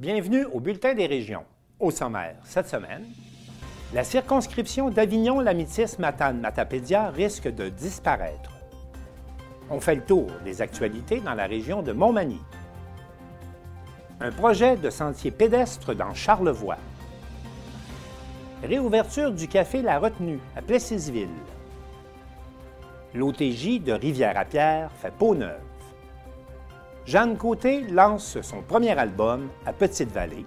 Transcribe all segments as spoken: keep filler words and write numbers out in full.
Bienvenue au Bulletin des régions. Au sommaire, cette semaine, la circonscription d'Avignon-Lamitis-Matane-Matapédia risque de disparaître. On fait le tour des actualités dans la région de Montmagny. Un projet de sentier pédestre dans Charlevoix. Réouverture du café La Retenue à Plessisville. L'O T J de Rivière-à-Pierre fait peau neuve. Jeanne Côté lance son premier album à Petite-Vallée.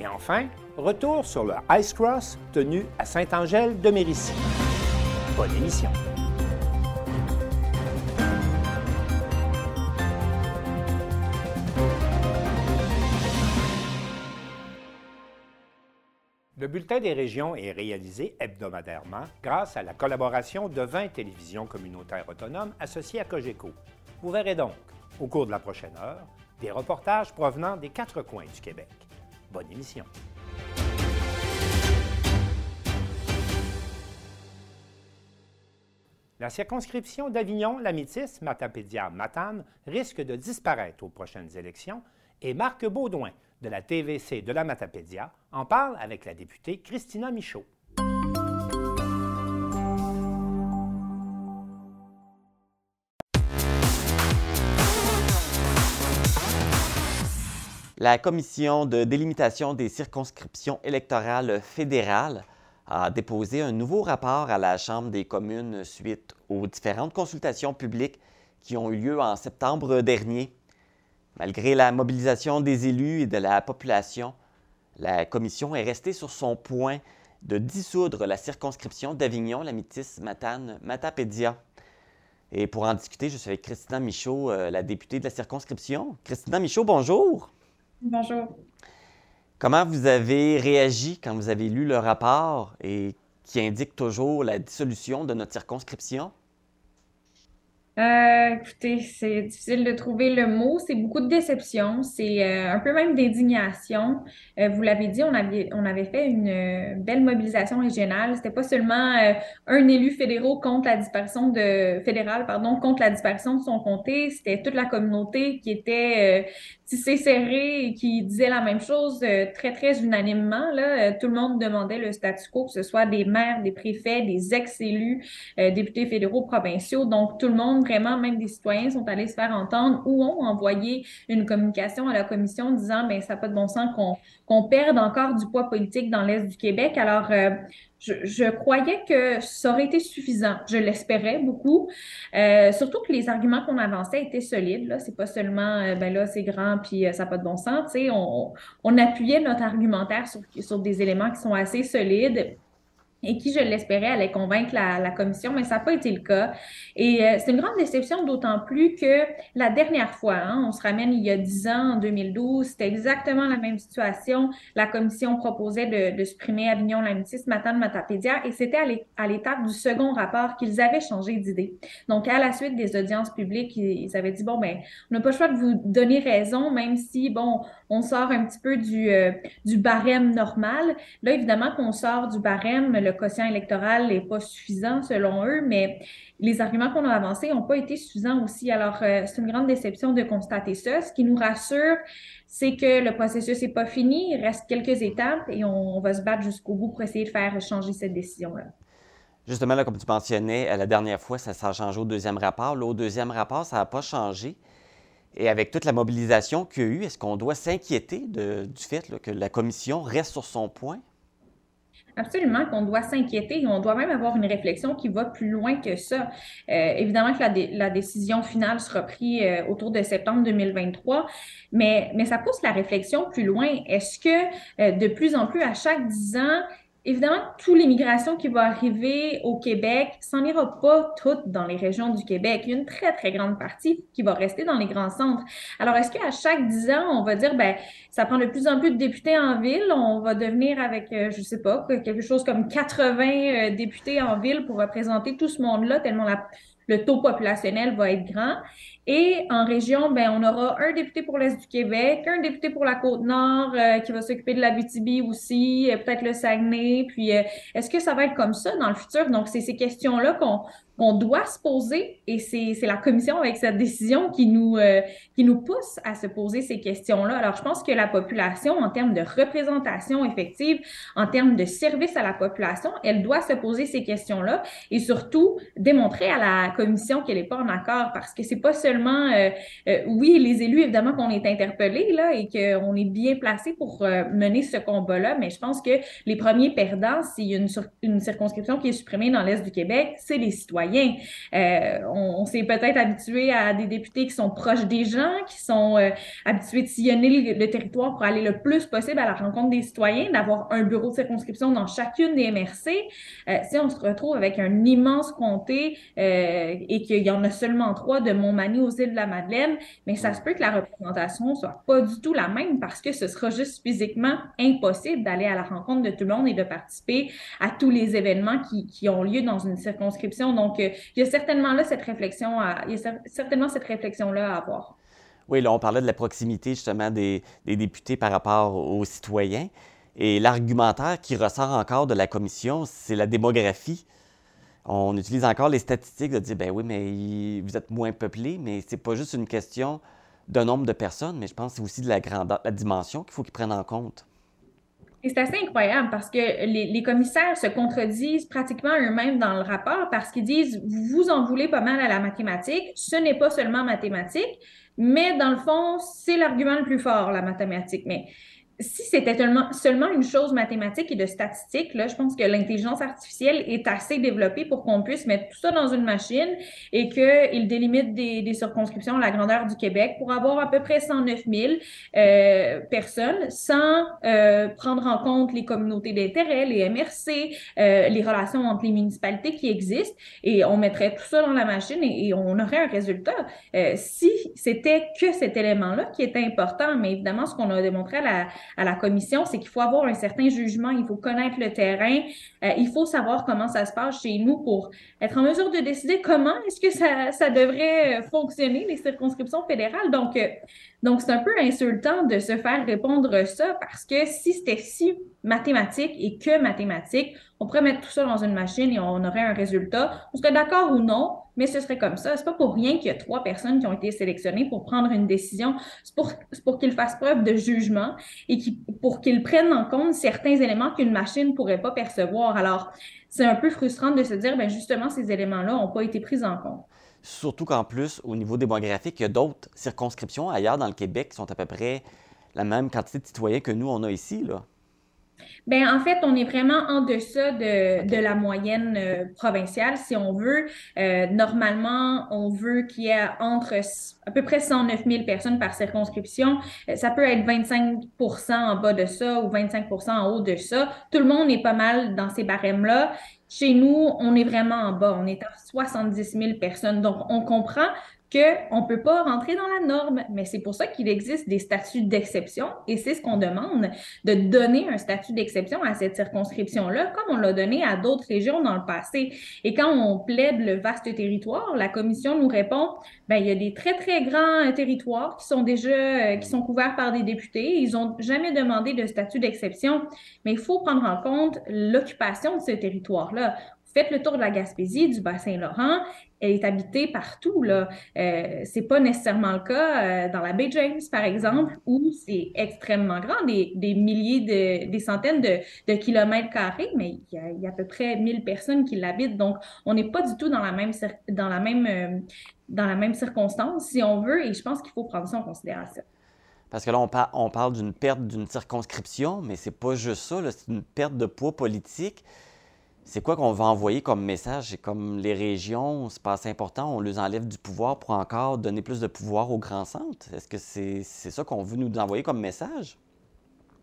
Et enfin, retour sur le Ice Cross tenu à Saint-Angèle-de-Mérici. Bonne émission! Le Bulletin des régions est réalisé hebdomadairement grâce à la collaboration de vingt télévisions communautaires autonomes associées à Cogeco. Vous verrez donc, au cours de la prochaine heure, des reportages provenant des quatre coins du Québec. Bonne émission! La circonscription d'Avignon-Lamitis-Matapédia-Matane risque de disparaître aux prochaines élections et Marc Beaudoin, de la T V C de la Matapédia, en parle avec la députée Christina Michaud. La Commission de délimitation des circonscriptions électorales fédérales a déposé un nouveau rapport à la Chambre des communes suite aux différentes consultations publiques qui ont eu lieu en septembre dernier. Malgré la mobilisation des élus et de la population, la Commission est restée sur son point de dissoudre la circonscription d'Avignon-Lamitis-Matane-Matapédia. Et pour en discuter, je suis avec Christina Michaud, la députée de la circonscription. Christina Michaud, bonjour! Bonjour. Comment vous avez réagi quand vous avez lu le rapport et qui indique toujours la dissolution de notre circonscription? Euh, écoutez, c'est difficile de trouver le mot. C'est beaucoup de déception. C'est euh, un peu même d'indignation. Euh, vous l'avez dit, on avait, on avait fait une euh, belle mobilisation régionale. C'était pas seulement euh, un élu fédéral contre la disparition de fédéral, pardon, contre la disparition de son comté. C'était toute la communauté qui était euh, tissée serrée et qui disait la même chose euh, très très unanimement. Là, euh, tout le monde demandait le statu quo, que ce soit des maires, des préfets, des ex-élus, euh, députés fédéraux, provinciaux. Donc tout le monde, vraiment, même des citoyens sont allés se faire entendre ou ont envoyé une communication à la Commission disant « bien, ça n'a pas de bon sens qu'on qu'on perde encore du poids politique dans l'Est du Québec ». Alors, euh, je, je croyais que ça aurait été suffisant. Je l'espérais beaucoup. Euh, surtout que les arguments qu'on avançait étaient solides. Là, c'est pas seulement euh, « ben là, c'est grand puis euh, ça n'a pas de bon sens ». Tu sais, on, on appuyait notre argumentaire sur, sur des éléments qui sont assez solides et qui, je l'espérais, allait convaincre la, la commission, mais ça n'a pas été le cas. Et euh, c'est une grande déception, d'autant plus que la dernière fois, hein, on se ramène il y a dix ans, en deux mille douze, c'était exactement la même situation. La commission proposait de, de supprimer Avignon-Lamitis-Matane-Matapédia et c'était à l'étape du second rapport qu'ils avaient changé d'idée. Donc, à la suite des audiences publiques, ils, ils avaient dit, bon, ben, on n'a pas le choix de vous donner raison, même si, bon, on sort un petit peu du, euh, du barème normal. Là, évidemment, qu'on sort du barème, le quotient électoral n'est pas suffisant selon eux, mais les arguments qu'on a avancés n'ont pas été suffisants aussi. Alors, euh, c'est une grande déception de constater ça. Ce qui nous rassure, c'est que le processus n'est pas fini. Il reste quelques étapes et on, on va se battre jusqu'au bout pour essayer de faire changer cette décision-là. Justement, là, comme tu mentionnais, la dernière fois, ça, ça a changé au deuxième rapport. Là, au deuxième rapport, ça n'a pas changé. Et avec toute la mobilisation qu'il y a eu, est-ce qu'on doit s'inquiéter de, du fait là, que la Commission reste sur son point? Absolument qu'on doit s'inquiéter et on doit même avoir une réflexion qui va plus loin que ça. Euh, évidemment que la, dé la décision finale sera prise euh, autour de septembre deux mille vingt-trois, mais, mais ça pousse la réflexion plus loin. Est-ce que euh, de plus en plus, à chaque dix ans, évidemment, toute l'immigration qui va arriver au Québec, ça n'en ira pas toute dans les régions du Québec. Il y a une très, très grande partie qui va rester dans les grands centres. Alors, est-ce qu'à chaque dix ans, on va dire, bien, ça prend de plus en plus de députés en ville, on va devenir avec, je ne sais pas, quelque chose comme quatre-vingts députés en ville pour représenter tout ce monde-là, tellement la, le taux populationnel va être grand. Et en région, ben, on aura un député pour l'Est du Québec, un député pour la Côte-Nord euh, qui va s'occuper de l'Abitibi aussi, euh, peut-être le Saguenay. Puis, euh, est-ce que ça va être comme ça dans le futur? Donc, c'est ces questions-là qu'on, qu'on doit se poser et c'est, c'est la commission avec cette décision qui nous, euh, qui nous pousse à se poser ces questions-là. Alors, je pense que la population, en termes de représentation effective, en termes de service à la population, elle doit se poser ces questions-là et surtout démontrer à la commission qu'elle n'est pas en accord parce que c'est pas seulement Euh, euh, oui, les élus, évidemment qu'on est interpellés là, et qu'on est bien placés pour euh, mener ce combat-là, mais je pense que les premiers perdants, s'il y a une, sur- une circonscription qui est supprimée dans l'Est du Québec, c'est les citoyens. Euh, on, on s'est peut-être habitué à des députés qui sont proches des gens, qui sont euh, habitués de sillonner le, le territoire pour aller le plus possible à la rencontre des citoyens, d'avoir un bureau de circonscription dans chacune des M R C. Euh, si on se retrouve avec un immense comté euh, et qu'il y en a seulement trois de Montmagny aux îles de la Madeleine, mais ça se peut que la représentation soit pas du tout la même parce que ce sera juste physiquement impossible d'aller à la rencontre de tout le monde et de participer à tous les événements qui, qui ont lieu dans une circonscription. Donc, il y a certainement là cette réflexion à, il y a certainement cette réflexion-là à avoir. Oui, là, on parlait de la proximité justement des, des députés par rapport aux citoyens et l'argumentaire qui ressort encore de la commission, c'est la démographie. On utilise encore les statistiques de dire, bien oui, mais vous êtes moins peuplé, mais c'est pas juste une question d'un nombre de personnes, mais je pense que c'est aussi de la grandeur, la dimension qu'il faut qu'ils prennent en compte. Et c'est assez incroyable parce que les, les commissaires se contredisent pratiquement eux-mêmes dans le rapport parce qu'ils disent, vous en voulez pas mal à la mathématique, ce n'est pas seulement mathématique, mais dans le fond, c'est l'argument le plus fort, la mathématique. Mais si c'était seulement une chose mathématique et de statistique, là, je pense que l'intelligence artificielle est assez développée pour qu'on puisse mettre tout ça dans une machine et qu'il délimite des, des circonscriptions à la grandeur du Québec pour avoir à peu près cent neuf mille euh, personnes sans euh, prendre en compte les communautés d'intérêt, les M R C, euh, les relations entre les municipalités qui existent et on mettrait tout ça dans la machine et, et on aurait un résultat. Euh, si c'était que cet élément-là qui était important, mais évidemment, ce qu'on a démontré à la à la commission, c'est qu'il faut avoir un certain jugement, il faut connaître le terrain, euh, il faut savoir comment ça se passe chez nous pour être en mesure de décider comment est-ce que ça, ça devrait fonctionner, les circonscriptions fédérales. Donc, euh, donc, c'est un peu insultant de se faire répondre ça parce que si c'était si mathématique et que mathématique, on pourrait mettre tout ça dans une machine et on aurait un résultat. On serait d'accord ou non, mais ce serait comme ça. C'est pas pour rien qu'il y a trois personnes qui ont été sélectionnées pour prendre une décision. C'est pour, c'est pour qu'ils fassent preuve de jugement et qui, pour qu'ils prennent en compte certains éléments qu'une machine pourrait pas percevoir. Alors, c'est un peu frustrant de se dire, bien, justement, ces éléments-là n'ont pas été pris en compte. Surtout qu'en plus, au niveau démographique, il y a d'autres circonscriptions ailleurs dans le Québec qui sont à peu près la même quantité de citoyens que nous, on a ici, là. Bien, en fait, on est vraiment en deçà de, de la moyenne euh, provinciale, si on veut. Euh, normalement, on veut qu'il y ait entre à peu près cent neuf mille personnes par circonscription. Euh, ça peut être vingt-cinq pour cent en bas de ça ou vingt-cinq pour cent en haut de ça. Tout le monde est pas mal dans ces barèmes-là. Chez nous, on est vraiment en bas. On est à soixante-dix mille personnes. Donc, on comprend qu'on ne peut pas rentrer dans la norme, mais c'est pour ça qu'il existe des statuts d'exception et c'est ce qu'on demande, de donner un statut d'exception à cette circonscription-là, comme on l'a donné à d'autres régions dans le passé. Et quand on plaide le vaste territoire, la commission nous répond, bien, il y a des très, très grands territoires qui sont déjà, qui sont couverts par des députés, ils n'ont jamais demandé de statut d'exception, mais il faut prendre en compte l'occupation de ce territoire-là. Faites le tour de la Gaspésie, du Bas-Saint-Laurent, elle est habitée partout, là. Euh, c'est pas nécessairement le cas euh, dans la baie James, par exemple, où c'est extrêmement grand, des, des milliers, de, des centaines de, de kilomètres carrés, mais il y, a, il y a à peu près mille personnes qui l'habitent. Donc, on n'est pas du tout dans la même, dans la même, euh, dans la même circonstance, si on veut, et je pense qu'il faut prendre ça en considération. Parce que là, on, par, on parle d'une perte d'une circonscription, mais c'est pas juste ça, là, c'est une perte de poids politique. C'est quoi qu'on va envoyer comme message? C'est comme les régions, c'est pas assez important, on les enlève du pouvoir pour encore donner plus de pouvoir aux grands centres. Est-ce que c'est, c'est ça qu'on veut nous envoyer comme message?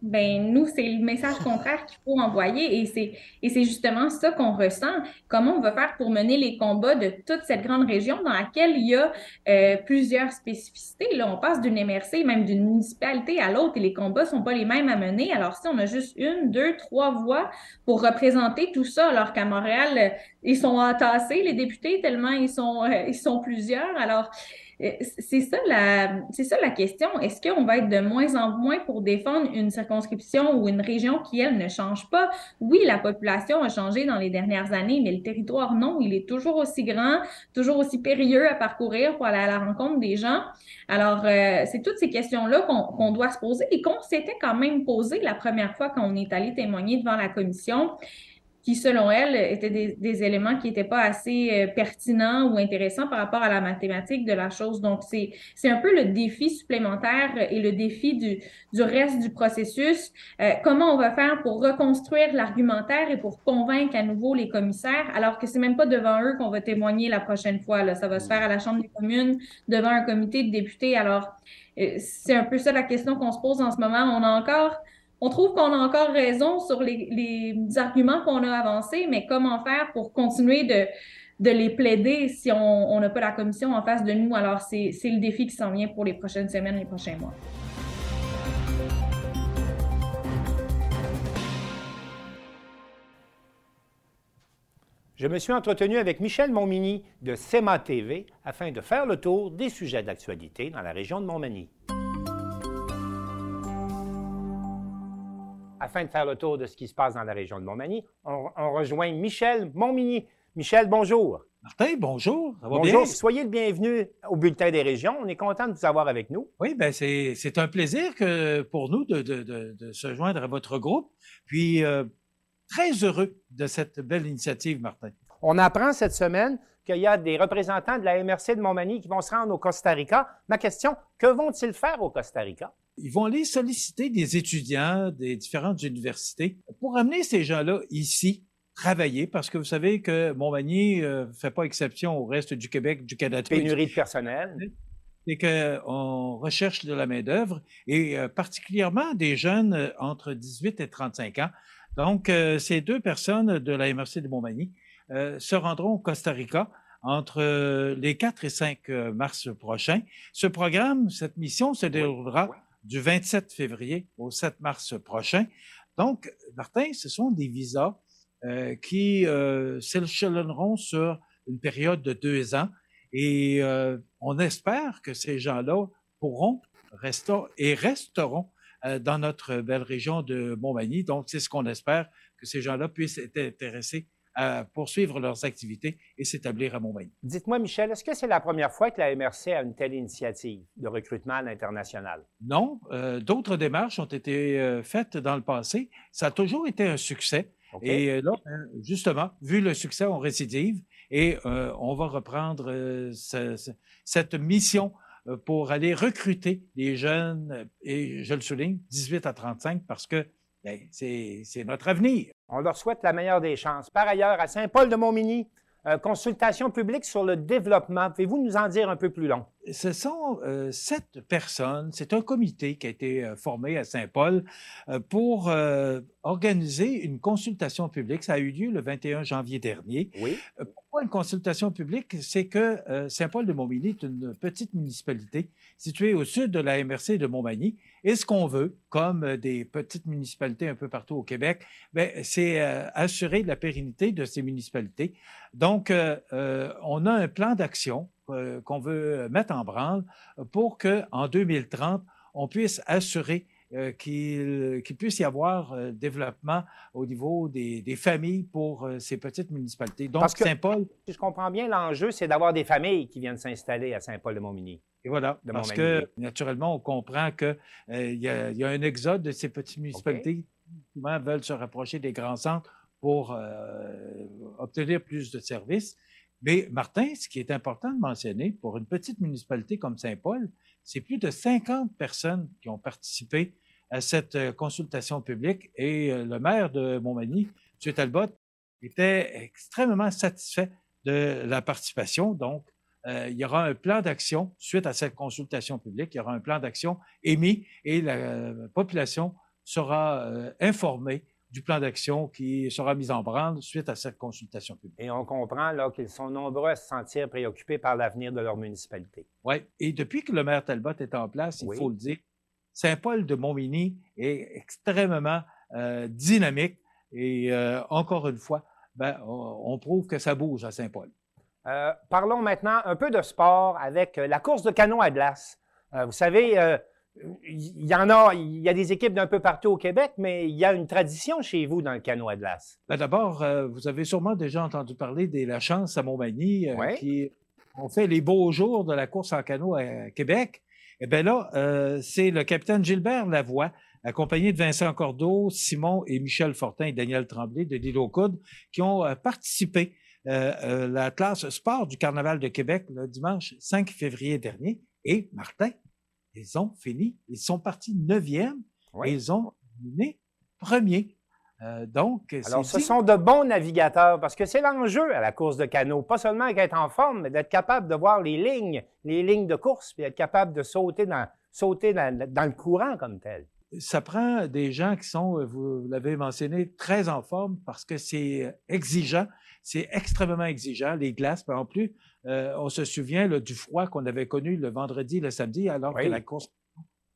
Bien, nous, c'est le message contraire qu'il faut envoyer et c'est, et c'est justement ça qu'on ressent. Comment on va faire pour mener les combats de toute cette grande région dans laquelle il y a euh, plusieurs spécificités. Là, on passe d'une M R C, même d'une municipalité à l'autre et les combats ne sont pas les mêmes à mener. Alors, si on a juste une, deux, trois voix pour représenter tout ça, alors qu'à Montréal, ils sont entassés, les députés, tellement ils sont, euh, ils sont plusieurs. Alors, C'est ça la, c'est ça la question. Est-ce qu'on va être de moins en moins pour défendre une circonscription ou une région qui, elle, ne change pas? Oui, la population a changé dans les dernières années, mais le territoire, non, il est toujours aussi grand, toujours aussi périlleux à parcourir pour aller à la rencontre des gens. Alors, euh, c'est toutes ces questions-là qu'on, qu'on doit se poser et qu'on s'était quand même posées la première fois qu'on est allé témoigner devant la commission, qui, selon elle, étaient des, des éléments qui n'étaient pas assez euh, pertinents ou intéressants par rapport à la mathématique de la chose. Donc, c'est, c'est un peu le défi supplémentaire et le défi du, du reste du processus. Euh, comment on va faire pour reconstruire l'argumentaire et pour convaincre à nouveau les commissaires, alors que c'est même pas devant eux qu'on va témoigner la prochaine fois, là. Ça va se faire à la Chambre des communes, devant un comité de députés. Alors, euh, c'est un peu ça la question qu'on se pose en ce moment. On a encore... On trouve qu'on a encore raison sur les, les arguments qu'on a avancés, mais comment faire pour continuer de, de les plaider si on n'a pas la commission en face de nous? Alors, c'est, c'est le défi qui s'en vient pour les prochaines semaines, les prochains mois. Je me suis entretenu avec Michel Montminy de SEMA T V afin de faire le tour des sujets d'actualité dans la région de Montmagny. Afin de faire le tour de ce qui se passe dans la région de Montmagny, on, on rejoint Michel Montminy. Michel, bonjour. Martin, bonjour. Ça va bonjour, bien? Soyez le bienvenu au Bulletin des régions. On est content de vous avoir avec nous. Oui, bien, c'est, c'est un plaisir que, pour nous de, de, de, de se joindre à votre groupe. Puis, euh, très heureux de cette belle initiative, Martin. On apprend cette semaine qu'il y a des représentants de la M R C de Montmagny qui vont se rendre au Costa Rica. Ma question, que vont-ils faire au Costa Rica? Ils vont aller solliciter des étudiants des différentes universités pour amener ces gens-là ici travailler, parce que vous savez que Montmagny ne fait pas exception au reste du Québec, du Canada. Pénurie de personnel. C'est qu'on recherche de la main-d'œuvre et particulièrement des jeunes entre dix-huit et trente-cinq ans. Donc, ces deux personnes de la M R C de Montmagny se rendront au Costa Rica entre les quatre et cinq mars prochains. Ce programme, cette mission se déroulera du vingt-sept février au sept mars prochain. Donc, Martin, ce sont des visas euh, qui euh, s'échelonneront sur une période de deux ans et euh, on espère que ces gens-là pourront rester et resteront euh, dans notre belle région de Montmagny. Donc, c'est ce qu'on espère, que ces gens-là puissent être intéressés à poursuivre leurs activités et s'établir à Montmagny. Dites-moi, Michel, est-ce que c'est la première fois que la M R C a une telle initiative de recrutement à l'international? Non. Euh, d'autres démarches ont été euh, faites dans le passé. Ça a toujours été un succès. Okay. Et euh, là, justement, vu le succès, on récidive et euh, on va reprendre euh, ce, ce, cette mission euh, pour aller recruter les jeunes, et je le souligne, dix-huit à trente-cinq, parce que bien, c'est, c'est notre avenir. On leur souhaite la meilleure des chances. Par ailleurs, à Saint-Paul-de-Montminy, euh, consultation publique sur le développement. Pouvez-vous nous en dire un peu plus long? Ce sont euh, sept personnes. C'est un comité qui a été euh, formé à Saint-Paul euh, pour euh, organiser une consultation publique. Ça a eu lieu le vingt et un janvier dernier. Oui. Euh, pourquoi une consultation publique? C'est que euh, Saint-Paul-de-Montmagny est une petite municipalité située au sud de la M R C de Montmagny. Et ce qu'on veut, comme des petites municipalités un peu partout au Québec, bien, c'est euh, assurer la pérennité de ces municipalités. Donc, euh, euh, on a un plan d'action euh, qu'on veut mettre en branle pour qu'en deux mille trente, on puisse assurer euh, qu'il, qu'il puisse y avoir euh, développement au niveau des, des familles pour euh, ces petites municipalités. Donc, que, Saint-Paul… Si je comprends bien, l'enjeu, c'est d'avoir des familles qui viennent s'installer à Saint-Paul-de-Montminy. Et voilà, parce que, naturellement, on comprend qu'il euh, y, y a un exode de ces petites municipalités qui okay. veulent se rapprocher des grands centres pour euh, obtenir plus de services. Mais, Martin, ce qui est important de mentionner, pour une petite municipalité comme Saint-Paul, c'est plus de cinquante personnes qui ont participé à cette consultation publique. Et euh, le maire de Montmagny, M. Talbot, était extrêmement satisfait de la participation, donc, Euh, il y aura un plan d'action suite à cette consultation publique. Il y aura un plan d'action émis et la euh, population sera euh, informée du plan d'action qui sera mis en branle suite à cette consultation publique. Et on comprend là qu'ils sont nombreux à se sentir préoccupés par l'avenir de leur municipalité. Oui, et depuis que le maire Talbot est en place, il oui. faut le dire, Saint-Paul-de-Montmagny est extrêmement euh, dynamique et euh, encore une fois, ben, on, on prouve que ça bouge à Saint-Paul. Euh, parlons maintenant un peu de sport avec la course de canot à glace. Euh, vous savez, euh, il y en a, il y a des équipes d'un peu partout au Québec, mais il y a une tradition chez vous dans le canot à glace. D'abord, euh, vous avez sûrement déjà entendu parler de la chance à Montmagny, euh, ouais. qui ont fait les beaux jours de la course en canot à Québec. Eh bien là, euh, c'est le capitaine Gilbert Lavoie, accompagné de Vincent Cordeau, Simon et Michel Fortin et Daniel Tremblay de l'île aux Coudes, qui ont euh, participé euh, à la classe sport du Carnaval de Québec le dimanche cinq février dernier. Et Martin, ils ont fini, ils sont partis neuvième oui. et ils ont terminé premier. Euh, donc, Alors, ce dit... sont de bons navigateurs parce que c'est l'enjeu à la course de canot, pas seulement d'être en forme, mais d'être capable de voir les lignes, les lignes de course, puis être capable de sauter dans, sauter dans, dans le courant comme tel. Ça prend des gens qui sont, vous l'avez mentionné, très en forme parce que c'est exigeant, c'est extrêmement exigeant, les glaces. En plus, euh, on se souvient là, du froid qu'on avait connu le vendredi, le samedi, alors oui. que la course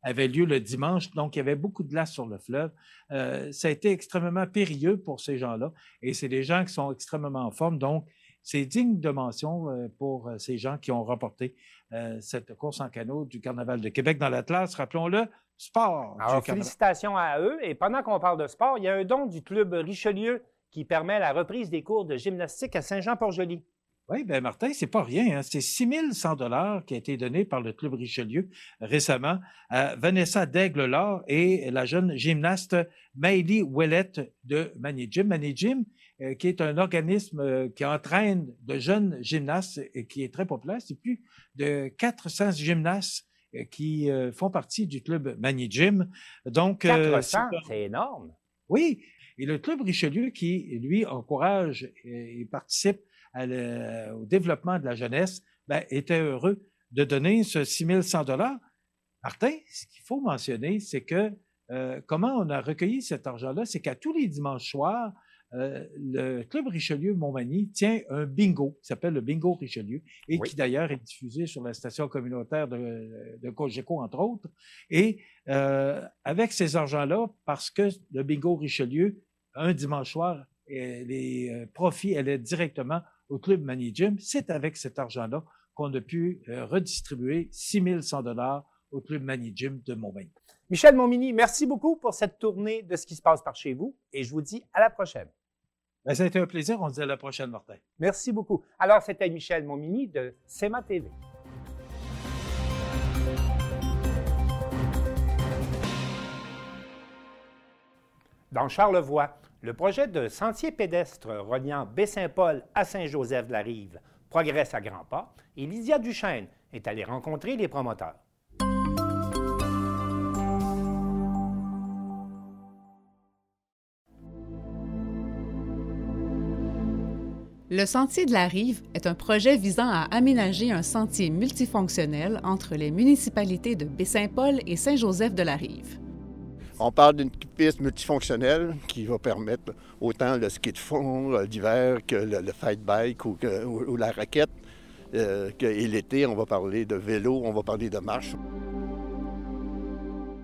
avait lieu le dimanche. Donc, il y avait beaucoup de glace sur le fleuve. Euh, ça a été extrêmement périlleux pour ces gens-là et c'est des gens qui sont extrêmement en forme. Donc, c'est digne de mention pour ces gens qui ont remporté euh, cette course en canot du Carnaval de Québec dans l'Atlas. Rappelons-le, sport. Alors, félicitations à eux. Et pendant qu'on parle de sport, il y a un don du club Richelieu qui permet la reprise des cours de gymnastique à Saint-Jean-Port-Joli. Oui, bien, Martin, c'est pas rien. Hein? C'est six mille cent dollars qui a été donné par le club Richelieu récemment à Vanessa Daigle-Lard et la jeune gymnaste Maëlie Ouellet de Mani-Gym. Mani-Gym, euh, qui est un organisme euh, qui entraîne de jeunes gymnastes et qui est très populaire. C'est plus de quatre cents gymnastes qui euh, font partie du club Mani-Gym. Donc, quatre cents, euh, c'est énorme. Oui, et le club Richelieu qui, lui, encourage et, et participe à le, au développement de la jeunesse, ben, était heureux de donner ce six mille cent dollars. Martin, ce qu'il faut mentionner, c'est que euh, comment on a recueilli cet argent-là, c'est qu'à tous les dimanches soirs, Euh, le club Richelieu-Montmagny tient un bingo qui s'appelle le bingo Richelieu et oui. qui d'ailleurs est diffusé sur la station communautaire de, de Cogeco, entre autres. Et euh, avec ces argents-là, parce que le bingo Richelieu, un dimanche soir, les profits allaient directement au club Mani-Gym, c'est avec cet argent-là qu'on a pu euh, redistribuer six mille cent dollars au club Mani-Gym de Montmagny. Michel Montminy, merci beaucoup pour cette tournée de ce qui se passe par chez vous et je vous dis à la prochaine. Bien, ça a été un plaisir. On se dit à la prochaine, Martin. Merci beaucoup. Alors, c'était Michel Montminy de SEMA T V. Dans Charlevoix, le projet de sentier pédestre reliant Baie-Saint-Paul à Saint-Joseph-de-la-Rive progresse à grands pas et Lydia Duchesne est allée rencontrer les promoteurs. Le Sentier de la Rive est un projet visant à aménager un sentier multifonctionnel entre les municipalités de Baie-Saint-Paul et Saint-Joseph-de-la-Rive. On parle d'une piste multifonctionnelle qui va permettre autant le ski de fond l'hiver que le, le fight bike ou, que, ou, ou la raquette. Euh, que, et l'été, on va parler de vélo, on va parler de marche.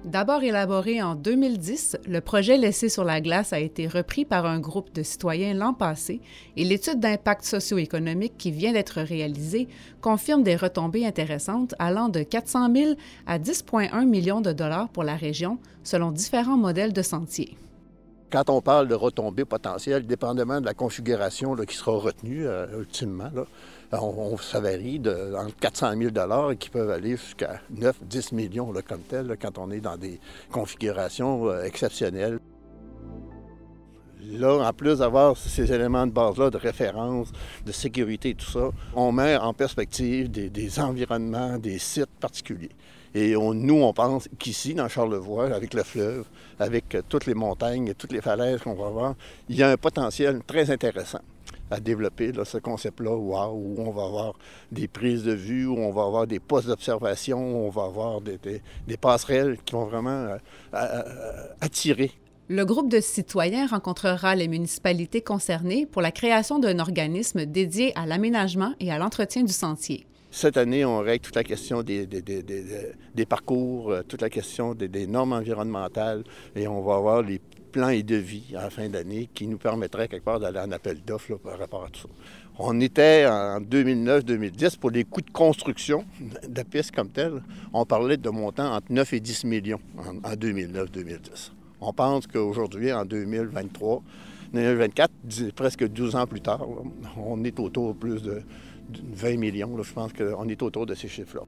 D'abord élaboré en deux mille dix, le projet laissé sur la glace a été repris par un groupe de citoyens l'an passé et l'étude d'impact socio-économique qui vient d'être réalisée confirme des retombées intéressantes allant de quatre cent mille à dix virgule un millions de dollars pour la région, selon différents modèles de sentiers. Quand on parle de retombées potentielles, dépendamment de la configuration là, qui sera retenue euh, ultimement, là, on, on, ça varie de, entre quatre cent mille dollars qui peuvent aller jusqu'à neuf à dix millions là, comme tel, là, quand on est dans des configurations euh, exceptionnelles. Là, en plus d'avoir ces éléments de base-là, de référence, de sécurité et tout ça, on met en perspective des, des environnements, des sites particuliers. Et on, nous, on pense qu'ici, dans Charlevoix, avec le fleuve, avec toutes les montagnes et toutes les falaises qu'on va avoir, il y a un potentiel très intéressant à développer, là, ce concept-là, wow, où on va avoir des prises de vue, où on va avoir des postes d'observation, où on va avoir des, des, des passerelles qui vont vraiment euh, euh, attirer. Le groupe de citoyens rencontrera les municipalités concernées pour la création d'un organisme dédié à l'aménagement et à l'entretien du sentier. Cette année, on règle toute la question des, des, des, des, des parcours, toute la question des, des normes environnementales, et on va avoir les plans et devis à la fin d'année qui nous permettraient quelque part d'aller en appel d'offres là, par rapport à tout ça. On était en deux mille neuf deux mille dix pour les coûts de construction de la piste comme telle. On parlait de montants entre neuf et dix millions en, en deux mille neuf deux mille dix. On pense qu'aujourd'hui, en deux mille vingt-trois deux mille vingt-quatre, presque douze ans plus tard, là, on est autour plus de vingt millions. Là, je pense qu'on est autour de ces chiffres-là.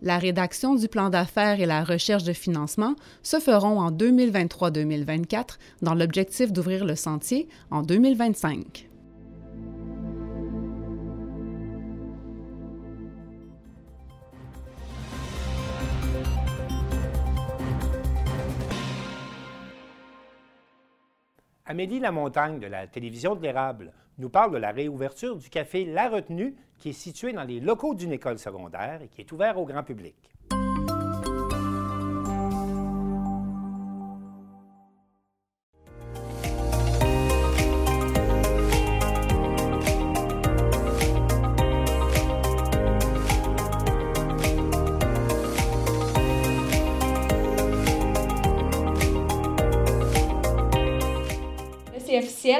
La rédaction du plan d'affaires et la recherche de financement se feront en deux mille vingt-trois deux mille vingt-quatre dans l'objectif d'ouvrir le sentier en deux mille vingt-cinq. Amélie Lamontagne de la télévision de l'érable nous parle de la réouverture du café La Retenue qui est situé dans les locaux d'une école secondaire et qui est ouvert au grand public.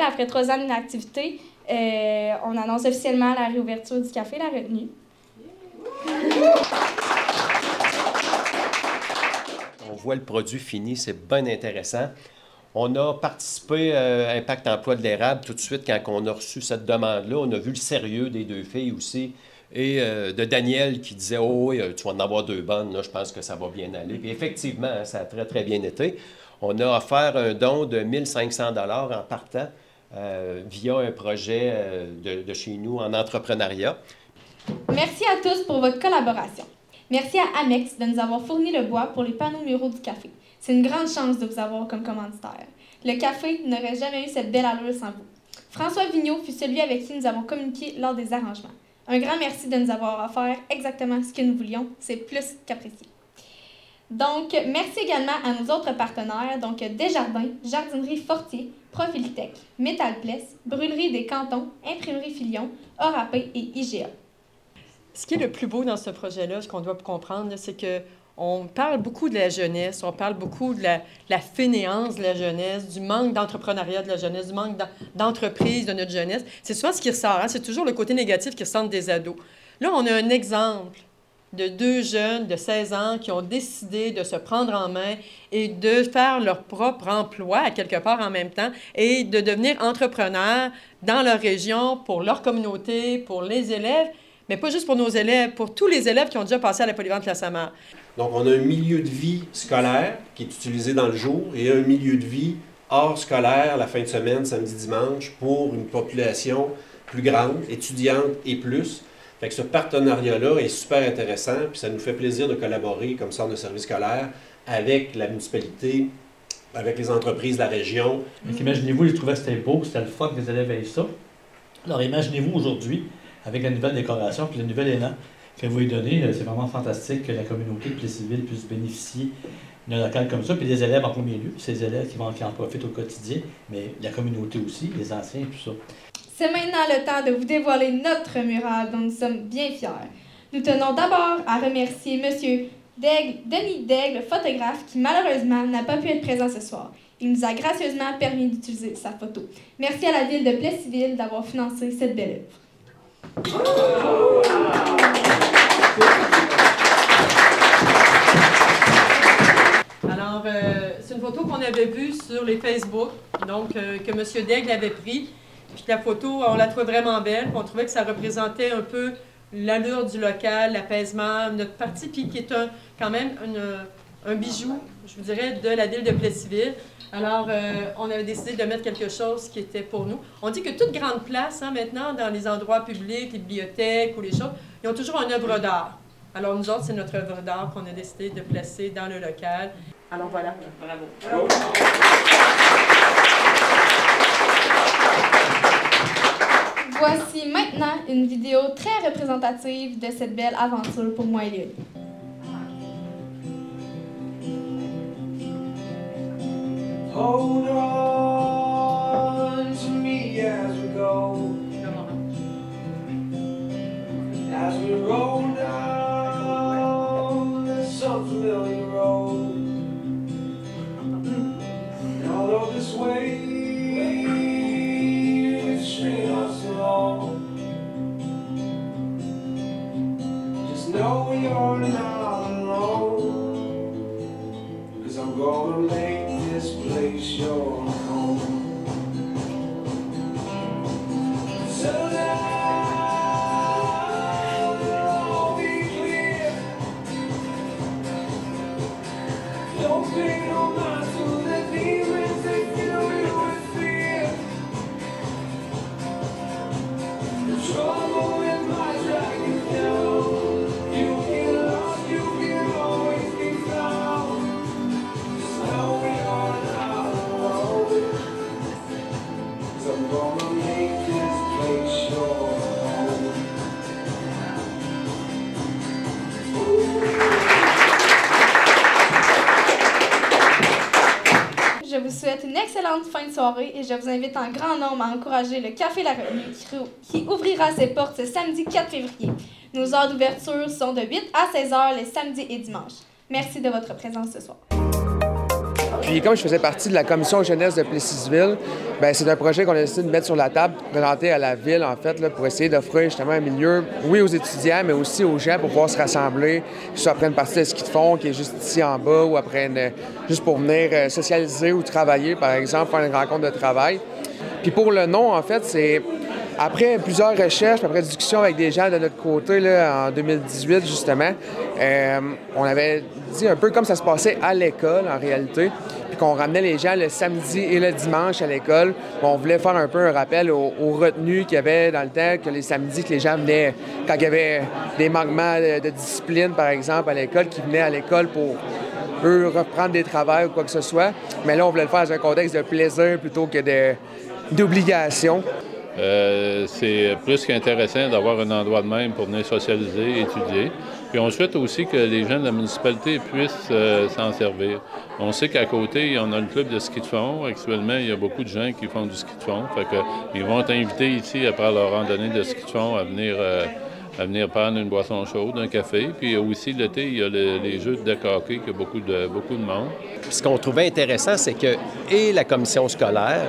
Après trois ans d'inactivité, euh, on annonce officiellement la réouverture du café La Retenue. On voit le produit fini, c'est bien intéressant. On a participé à Impact Emploi de l'érable tout de suite quand on a reçu cette demande-là. On a vu le sérieux des deux filles aussi et euh, de Daniel qui disait « Oh oui, tu vas en avoir deux bonnes, là, je pense que ça va bien aller. » Puis effectivement, ça a très, très bien été. On a offert un don de mille cinq cents dollars en partant euh, via un projet euh, de, de chez nous en entrepreneuriat. Merci à tous pour votre collaboration. Merci à Amex de nous avoir fourni le bois pour les panneaux muraux du café. C'est une grande chance de vous avoir comme commanditaire. Le café n'aurait jamais eu cette belle allure sans vous. François Vigneault fut celui avec qui nous avons communiqué lors des arrangements. Un grand merci de nous avoir offert exactement ce que nous voulions. C'est plus qu'apprécié. Donc, merci également à nos autres partenaires, donc Desjardins, Jardinerie Fortier, Profilitec, Métalpless, Brûlerie des Cantons, Imprimerie Filion, Orapé et I G A. Ce qui est le plus beau dans ce projet-là, ce qu'on doit comprendre, c'est qu'on parle beaucoup de la jeunesse, on parle beaucoup de la, de la fainéance de la jeunesse, du manque d'entrepreneuriat de la jeunesse, du manque d'entreprise de notre jeunesse. C'est souvent ce qui ressort, hein? C'est toujours le côté négatif qui ressort des ados. Là, on a un exemple de deux jeunes de seize ans qui ont décidé de se prendre en main et de faire leur propre emploi à quelque part en même temps et de devenir entrepreneurs dans leur région, pour leur communauté, pour les élèves, mais pas juste pour nos élèves, pour tous les élèves qui ont déjà passé à la polyvalente La Samar. Donc, on a un milieu de vie scolaire qui est utilisé dans le jour et un milieu de vie hors scolaire la fin de semaine, samedi, dimanche, pour une population plus grande, étudiante et plus. Fait que ce partenariat-là est super intéressant, puis ça nous fait plaisir de collaborer comme centre de service scolaire avec la municipalité, avec les entreprises de la région. Donc, imaginez-vous, je trouvais que c'était beau, c'était le fun que les élèves aient ça. Alors imaginez-vous aujourd'hui, avec la nouvelle décoration puis le nouvel élan que vous lui donnez, c'est vraiment fantastique que la communauté et les civils puissent bénéficier d'un local comme ça, puis les élèves en premier lieu, ces élèves qui, vont, qui en profitent au quotidien, mais la communauté aussi, les anciens et tout ça. C'est maintenant le temps de vous dévoiler notre murale dont nous sommes bien fiers. Nous tenons d'abord à remercier M. Daigle, Denis Daigle, photographe, qui malheureusement n'a pas pu être présent ce soir. Il nous a gracieusement permis d'utiliser sa photo. Merci à la Ville de Plessisville d'avoir financé cette belle œuvre. Alors, euh, c'est une photo qu'on avait vue sur les Facebook, donc euh, que M. Daigle avait pris. Puis la photo, on la trouvait vraiment belle. On trouvait que ça représentait un peu l'allure du local, l'apaisement, notre partie, puis qui est un, quand même une, un bijou, je vous dirais, de la ville de Plessisville. Alors, euh, on avait décidé de mettre quelque chose qui était pour nous. On dit que toute grande place, hein, maintenant, dans les endroits publics, les bibliothèques ou les choses, ils ont toujours une œuvre d'art. Alors, nous autres, c'est notre œuvre d'art qu'on a décidé de placer dans le local. Alors, voilà. Bravo. Bravo. Voici maintenant une vidéo très représentative de cette belle aventure pour moi et Léonie. Hold on to me as we go, as we roll. Fin de soirée et je vous invite en grand nombre à encourager le Café La Revue qui ouvrira ses portes ce samedi quatre février. Nos heures d'ouverture sont de huit à seize heures les samedis et dimanches. Merci de votre présence ce soir. Puis comme je faisais partie de la commission jeunesse de Plessisville, bien c'est un projet qu'on a décidé de mettre sur la table, présenter à la ville en fait, là, pour essayer d'offrir justement un milieu, oui aux étudiants, mais aussi aux gens pour pouvoir se rassembler, que ce soit après une partie de ski de fond qui est juste ici en bas ou après une, juste pour venir euh, socialiser ou travailler, par exemple, faire une rencontre de travail. Puis pour le nom, en fait, c'est après plusieurs recherches, après discussion avec des gens de notre côté là, en deux mille dix-huit justement, euh, on avait dit un peu comme ça se passait à l'école en réalité, puis qu'on ramenait les gens le samedi et le dimanche à l'école. On voulait faire un peu un rappel aux, aux retenues qu'il y avait dans le temps, que les samedis, que les gens venaient, quand il y avait des manquements de, de discipline par exemple à l'école, qui venaient à l'école pour eux reprendre des travails ou quoi que ce soit. Mais là, on voulait le faire dans un contexte de plaisir plutôt que d'obligation. Euh, c'est plus qu'intéressant d'avoir un endroit de même pour venir socialiser, étudier. Puis on souhaite aussi que les gens de la municipalité puissent euh, s'en servir. On sait qu'à côté, on a le club de ski de fond. Actuellement, il y a beaucoup de gens qui font du ski de fond. Fait que, ils vont être invités ici, après leur randonnée de ski de fond, à venir, euh, à venir prendre une boisson chaude, un café. Puis aussi, l'été, il y a le, les jeux de deck hockey qu'il y a beaucoup de, beaucoup de monde. Puis ce qu'on trouvait intéressant, c'est que et la commission scolaire,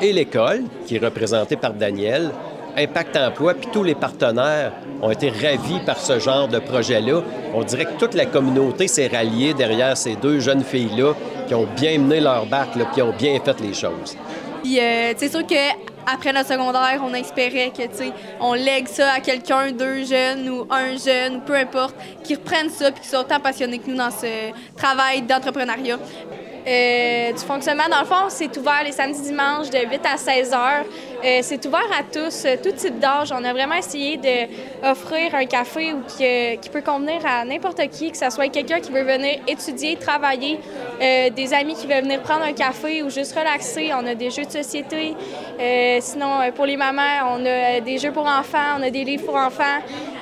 et l'école, qui est représentée par Daniel, Impact Emploi, puis tous les partenaires ont été ravis par ce genre de projet-là. On dirait que toute la communauté s'est ralliée derrière ces deux jeunes filles-là qui ont bien mené leur bac, là, qui ont bien fait les choses. Puis euh, c'est sûr qu'après notre secondaire, on espérait que, tu sais, on lègue ça à quelqu'un, deux jeunes ou un jeune, ou peu importe, qui reprennent ça puis qui sont autant passionnés que nous dans ce travail d'entrepreneuriat. Euh, du fonctionnement, dans le fond, c'est ouvert les samedis dimanches de huit à seize heures. Euh, c'est ouvert à tous, tout type d'âge. On a vraiment essayé d'offrir un café où, euh, qui peut convenir à n'importe qui, que ce soit quelqu'un qui veut venir étudier, travailler, euh, des amis qui veulent venir prendre un café ou juste relaxer. On a des jeux de société. Euh, sinon, pour les mamans, on a des jeux pour enfants, on a des livres pour enfants.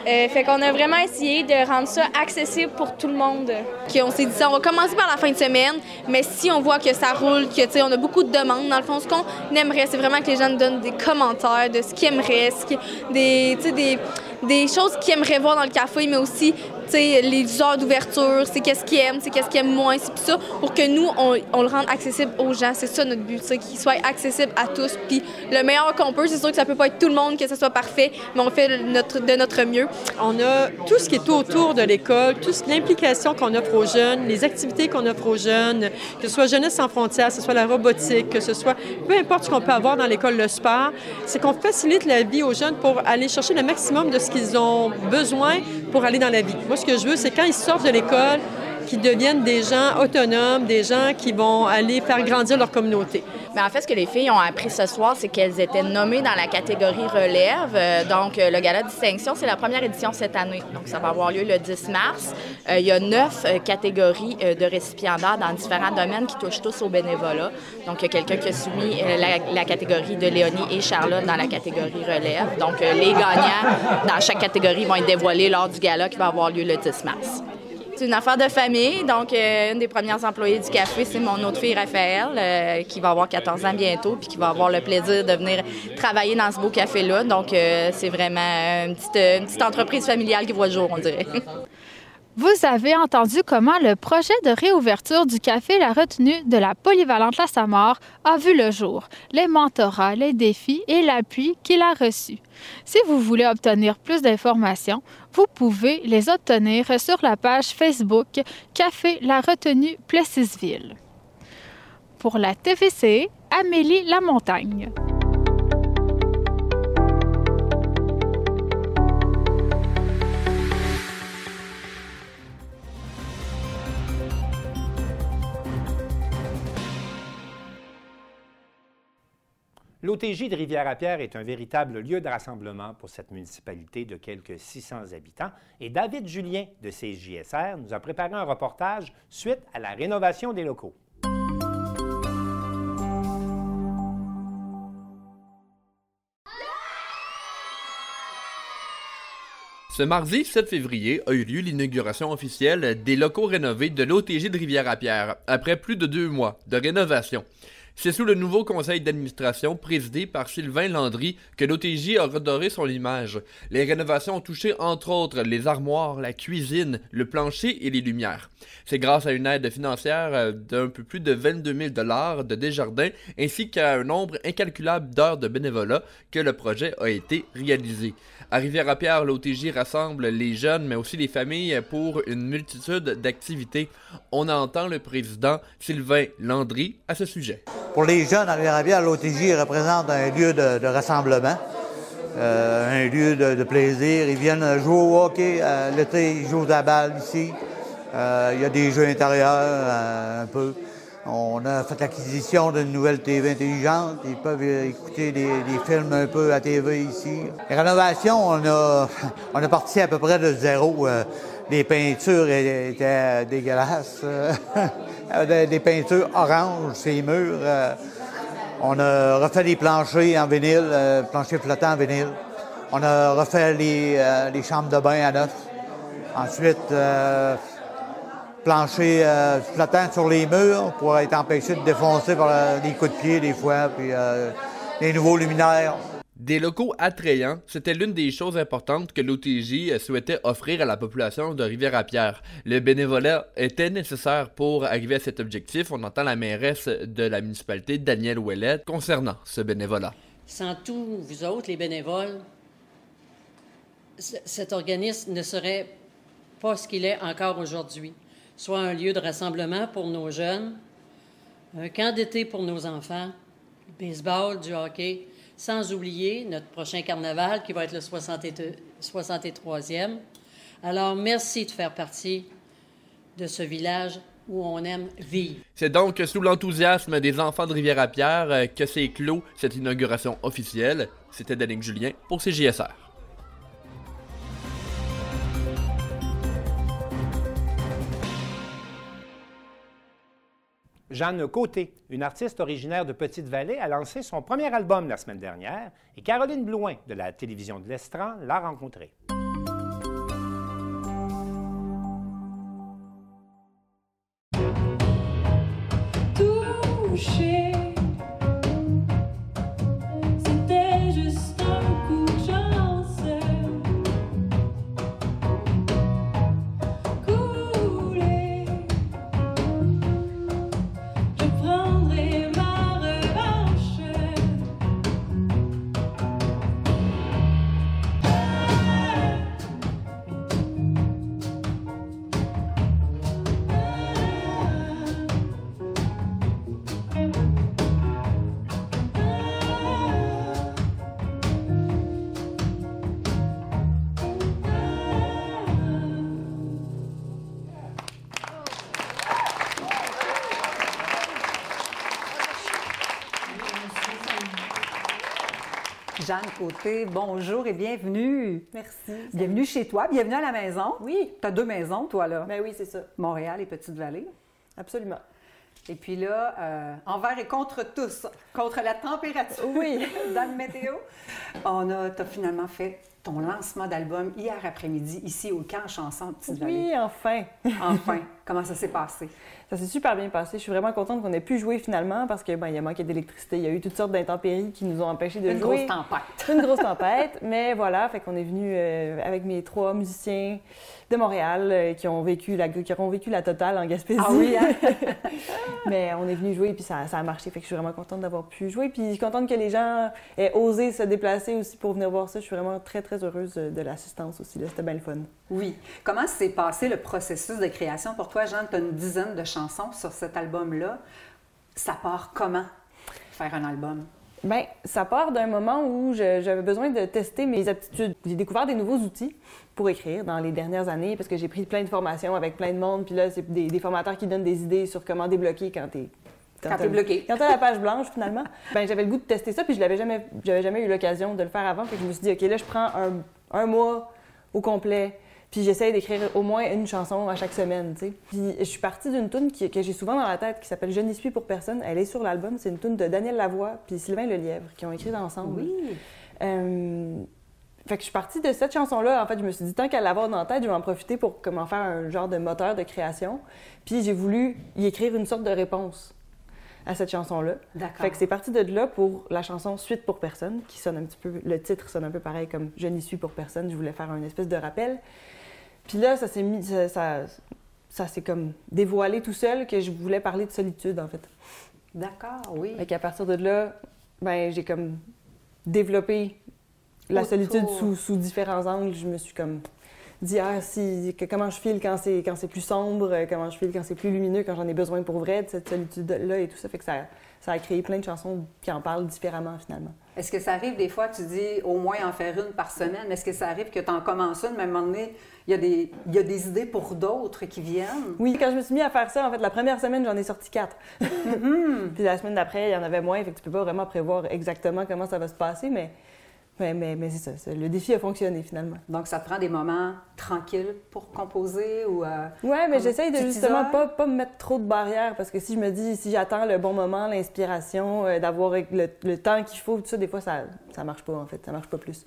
Euh, fait qu'on a vraiment essayé de rendre ça accessible pour tout le monde. Okay, on s'est dit ça, on va commencer par la fin de semaine, mais si on voit que ça roule, que tu sais, on a beaucoup de demandes, dans le fond, ce qu'on aimerait, c'est vraiment que les gens nous donnent des commentaires de ce qu'ils aimeraient, ce qui, des, des, des choses qu'ils aimeraient voir dans le café, mais aussi les heures d'ouverture, c'est qu'est-ce qu'ils aiment, c'est qu'est-ce qu'ils aiment moins, c'est ça, pour que nous, on, on le rende accessible aux gens. C'est ça notre but, qu'il soit accessible à tous. Puis le meilleur qu'on peut, c'est sûr que ça peut pas être tout le monde, que ce soit parfait, mais on fait notre, de notre mieux. On a tout ce qui est autour de l'école, toute l'implication qu'on offre aux jeunes, les activités qu'on offre aux jeunes, que ce soit Jeunesse sans frontières, que ce soit la robotique, que ce soit peu importe ce qu'on peut avoir dans l'école, le sport, c'est qu'on facilite la vie aux jeunes pour aller chercher le maximum de ce qu'ils ont besoin pour aller dans la vie. Moi, ce que je veux, c'est quand ils sortent de l'école, qu'ils deviennent des gens autonomes, des gens qui vont aller faire grandir leur communauté. Bien, en fait, ce que les filles ont appris ce soir, c'est qu'elles étaient nommées dans la catégorie relève. Donc, le gala de distinction, c'est la première édition cette année. Donc, ça va avoir lieu le dix mars. Il y a neuf catégories de récipiendaires dans différents domaines qui touchent tous au bénévolat. Donc, il y a quelqu'un qui a soumis la, la catégorie de Léonie et Charlotte dans la catégorie relève. Donc, les gagnants dans chaque catégorie vont être dévoilés lors du gala qui va avoir lieu le dix mars. C'est une affaire de famille, donc euh, une des premières employées du café, c'est mon autre fille, Raphaël, euh, qui va avoir quatorze ans bientôt, puis qui va avoir le plaisir de venir travailler dans ce beau café-là. Donc, euh, c'est vraiment une petite, une petite entreprise familiale qui voit le jour, on dirait. Vous avez entendu comment le projet de réouverture du café La Retenue de la polyvalente La Samore a vu le jour, les mentorats, les défis et l'appui qu'il a reçu. Si vous voulez obtenir plus d'informations, vous pouvez les obtenir sur la page Facebook Café La Retenue Plessisville. Pour la T V C, Amélie Lamontagne. L'O T J de Rivière-à-Pierre est un véritable lieu de rassemblement pour cette municipalité de quelques six cents habitants et David Julien de C J S R nous a préparé un reportage suite à la rénovation des locaux. Ce mardi sept février a eu lieu l'inauguration officielle des locaux rénovés de l'O T J de Rivière-à-Pierre après plus de deux mois de rénovation. C'est sous le nouveau conseil d'administration présidé par Sylvain Landry que l'O T J a redoré son image. Les rénovations ont touché entre autres les armoires, la cuisine, le plancher et les lumières. C'est grâce à une aide financière d'un peu plus de vingt-deux mille dollars de Desjardins ainsi qu'à un nombre incalculable d'heures de bénévolat que le projet a été réalisé. À Rivière-à-Pierre, l'O T J rassemble les jeunes mais aussi les familles pour une multitude d'activités. On entend le président Sylvain Landry à ce sujet. Pour les jeunes, à Rivière-à-Pierre, l'O T J représente un lieu de, de rassemblement, euh, un lieu de, de plaisir. Ils viennent jouer au hockey, euh, l'été, ils jouent à la balle ici. Euh, il y a des jeux intérieurs, euh, un peu. On a fait l'acquisition d'une nouvelle T V intelligente. Ils peuvent écouter des, des films un peu à T V ici. Les rénovations, on a, on a parti à peu près de zéro. Euh, Les peintures étaient dégueulasses. Des peintures oranges, ces murs. On a refait les planchers en vinyle, planchers flottants en vinyle. On a refait les, les chambres de bain à neuf. Ensuite, euh, plancher flottant sur les murs pour être empêché de défoncer par des coups de pied des fois, puis euh, les nouveaux luminaires. Des locaux attrayants, c'était l'une des choses importantes que l'O T J souhaitait offrir à la population de Rivière-à-Pierre. Le bénévolat était nécessaire pour arriver à cet objectif. On entend la mairesse de la municipalité, Daniel Ouellet, concernant ce bénévolat. Sans tous vous autres, les bénévoles, cet organisme ne serait pas ce qu'il est encore aujourd'hui, soit un lieu de rassemblement pour nos jeunes, un camp d'été pour nos enfants, du baseball, du hockey... Sans oublier notre prochain carnaval qui va être le soixante-troisième. Alors, merci de faire partie de ce village où on aime vivre. C'est donc sous l'enthousiasme des enfants de Rivière-à-Pierre que s'est clos cette inauguration officielle. C'était Danick Julien pour C J S R. Jeanne Côté, une artiste originaire de Petite-Vallée, a lancé son premier album la semaine dernière et Caroline Blouin de la télévision de l'Estran l'a rencontrée. Touché. Jeanne Côté, bonjour et bienvenue. Merci. Bienvenue chez toi, bienvenue à la maison. Oui. Tu as deux maisons, toi, là. Bien oui, c'est ça. Montréal et Petite-Vallée. Absolument. Et puis là, euh, envers et contre tous, contre la température. Oui. Dans le météo. On a, t'as finalement fait ton lancement d'album hier après-midi, ici au Camp Chanson de Petite-Vallée. Oui, enfin. Enfin. Comment ça s'est passé? Ça s'est super bien passé. Je suis vraiment contente qu'on ait pu jouer finalement parce qu'il ben, y a manqué d'électricité. Il y a eu toutes sortes d'intempéries qui nous ont empêchés de Une jouer. Une grosse tempête. Une grosse tempête. Mais voilà, fait qu'on est venu euh, avec mes trois musiciens de Montréal euh, qui ont vécu la qui auront vécu la totale en Gaspésie. Ah oui, hein? Mais on est venu jouer puis ça, ça a marché. Fait que je suis vraiment contente d'avoir pu jouer. Puis je suis contente que les gens aient osé se déplacer aussi pour venir voir ça. Je suis vraiment très, très heureuse de l'assistance aussi. C'était bien le fun. Oui. Comment s'est passé le processus de création pour toi, Jeanne? Tu as une dizaine de chansons sur cet album-là. Ça part comment, faire un album? Bien, ça part d'un moment où j'avais besoin de tester mes aptitudes. J'ai découvert des nouveaux outils pour écrire dans les dernières années parce que j'ai pris plein de formations avec plein de monde. Puis là, c'est des, des formateurs qui donnent des idées sur comment débloquer quand t'es... Quand t'es bloqué. Quand t'as la page blanche, finalement. Ben, j'avais le goût de tester ça, puis je l'avais jamais, j'avais jamais eu l'occasion de le faire avant. Fait que je me suis dit, OK, là, je prends un, un mois au complet, puis j'essaie d'écrire au moins une chanson à chaque semaine, tu sais. Puis je suis partie d'une toune qui, que j'ai souvent dans la tête, qui s'appelle « Je n'y suis pour personne ». Elle est sur l'album. C'est une toune de Daniel Lavoie puis Sylvain Lelièvre, qui ont écrit ensemble. Oui! Euh... Fait que je suis partie de cette chanson-là. En fait, je me suis dit, tant qu'à l'avoir dans la tête, je vais en profiter pour comment faire un genre de moteur de création. Puis j'ai voulu y écrire une sorte de réponse à cette chanson-là. D'accord. Fait que c'est parti de là pour la chanson « Suite pour personne » qui sonne un petit peu... Le titre sonne un peu pareil comme « Je n'y suis pour personne ». Je voulais faire une espèce de rappel. Puis là, ça s'est mis... Ça, ça, ça s'est comme dévoilé tout seul que je voulais parler de solitude, en fait. D'accord, oui. Fait qu'à partir de là, ben j'ai comme développé la Autour. solitude sous, sous différents angles. Je me suis comme... Dit, ah, si, que, comment je file quand c'est quand c'est plus sombre, comment je file quand c'est plus lumineux, quand j'en ai besoin pour vrai, de cette solitude-là et tout ça. Fait que ça, ça a créé plein de chansons qui en parlent différemment, finalement. Est-ce que ça arrive des fois, tu dis au moins en faire une par semaine, mais est-ce que ça arrive que tu en commences une, mais à un moment donné, il y a des, il y a des idées pour d'autres qui viennent? Oui, quand je me suis mis à faire ça, en fait, la première semaine, j'en ai sorti quatre. Mm-hmm. Puis la semaine d'après, il y en avait moins, fait que tu peux pas vraiment prévoir exactement comment ça va se passer, mais... Mais, mais, mais c'est ça, le défi a fonctionné finalement. Donc, ça te prend des moments tranquilles pour composer ou... Euh, oui, mais j'essaye de justement pas, pas me mettre trop de barrières parce que si je me dis, si j'attends le bon moment, l'inspiration, euh, d'avoir le, le temps qu'il faut, tout ça, des fois, ça, ça marche pas en fait, ça marche pas plus.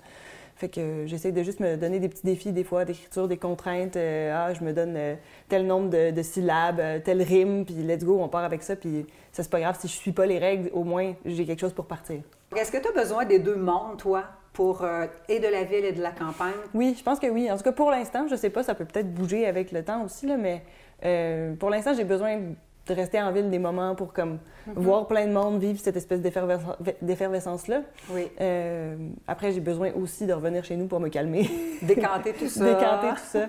Fait que euh, j'essaie de juste me donner des petits défis, des fois, d'écriture, des contraintes. Euh, ah, je me donne euh, tel nombre de, de syllabes, euh, telle rime, puis let's go, on part avec ça. Puis ça, c'est pas grave, si je suis pas les règles, au moins, j'ai quelque chose pour partir. Est-ce que tu as besoin des deux mondes, toi, pour euh, et de la ville et de la campagne? Oui, je pense que oui. En tout cas, pour l'instant, je sais pas, ça peut peut-être bouger avec le temps aussi, là, mais euh, pour l'instant, j'ai besoin de rester en ville des moments pour comme mm-hmm. voir plein de monde vivre cette espèce d'effervescence-là. Oui. Euh, après, j'ai besoin aussi de revenir chez nous pour me calmer. Décanter tout ça. Décanter tout ça.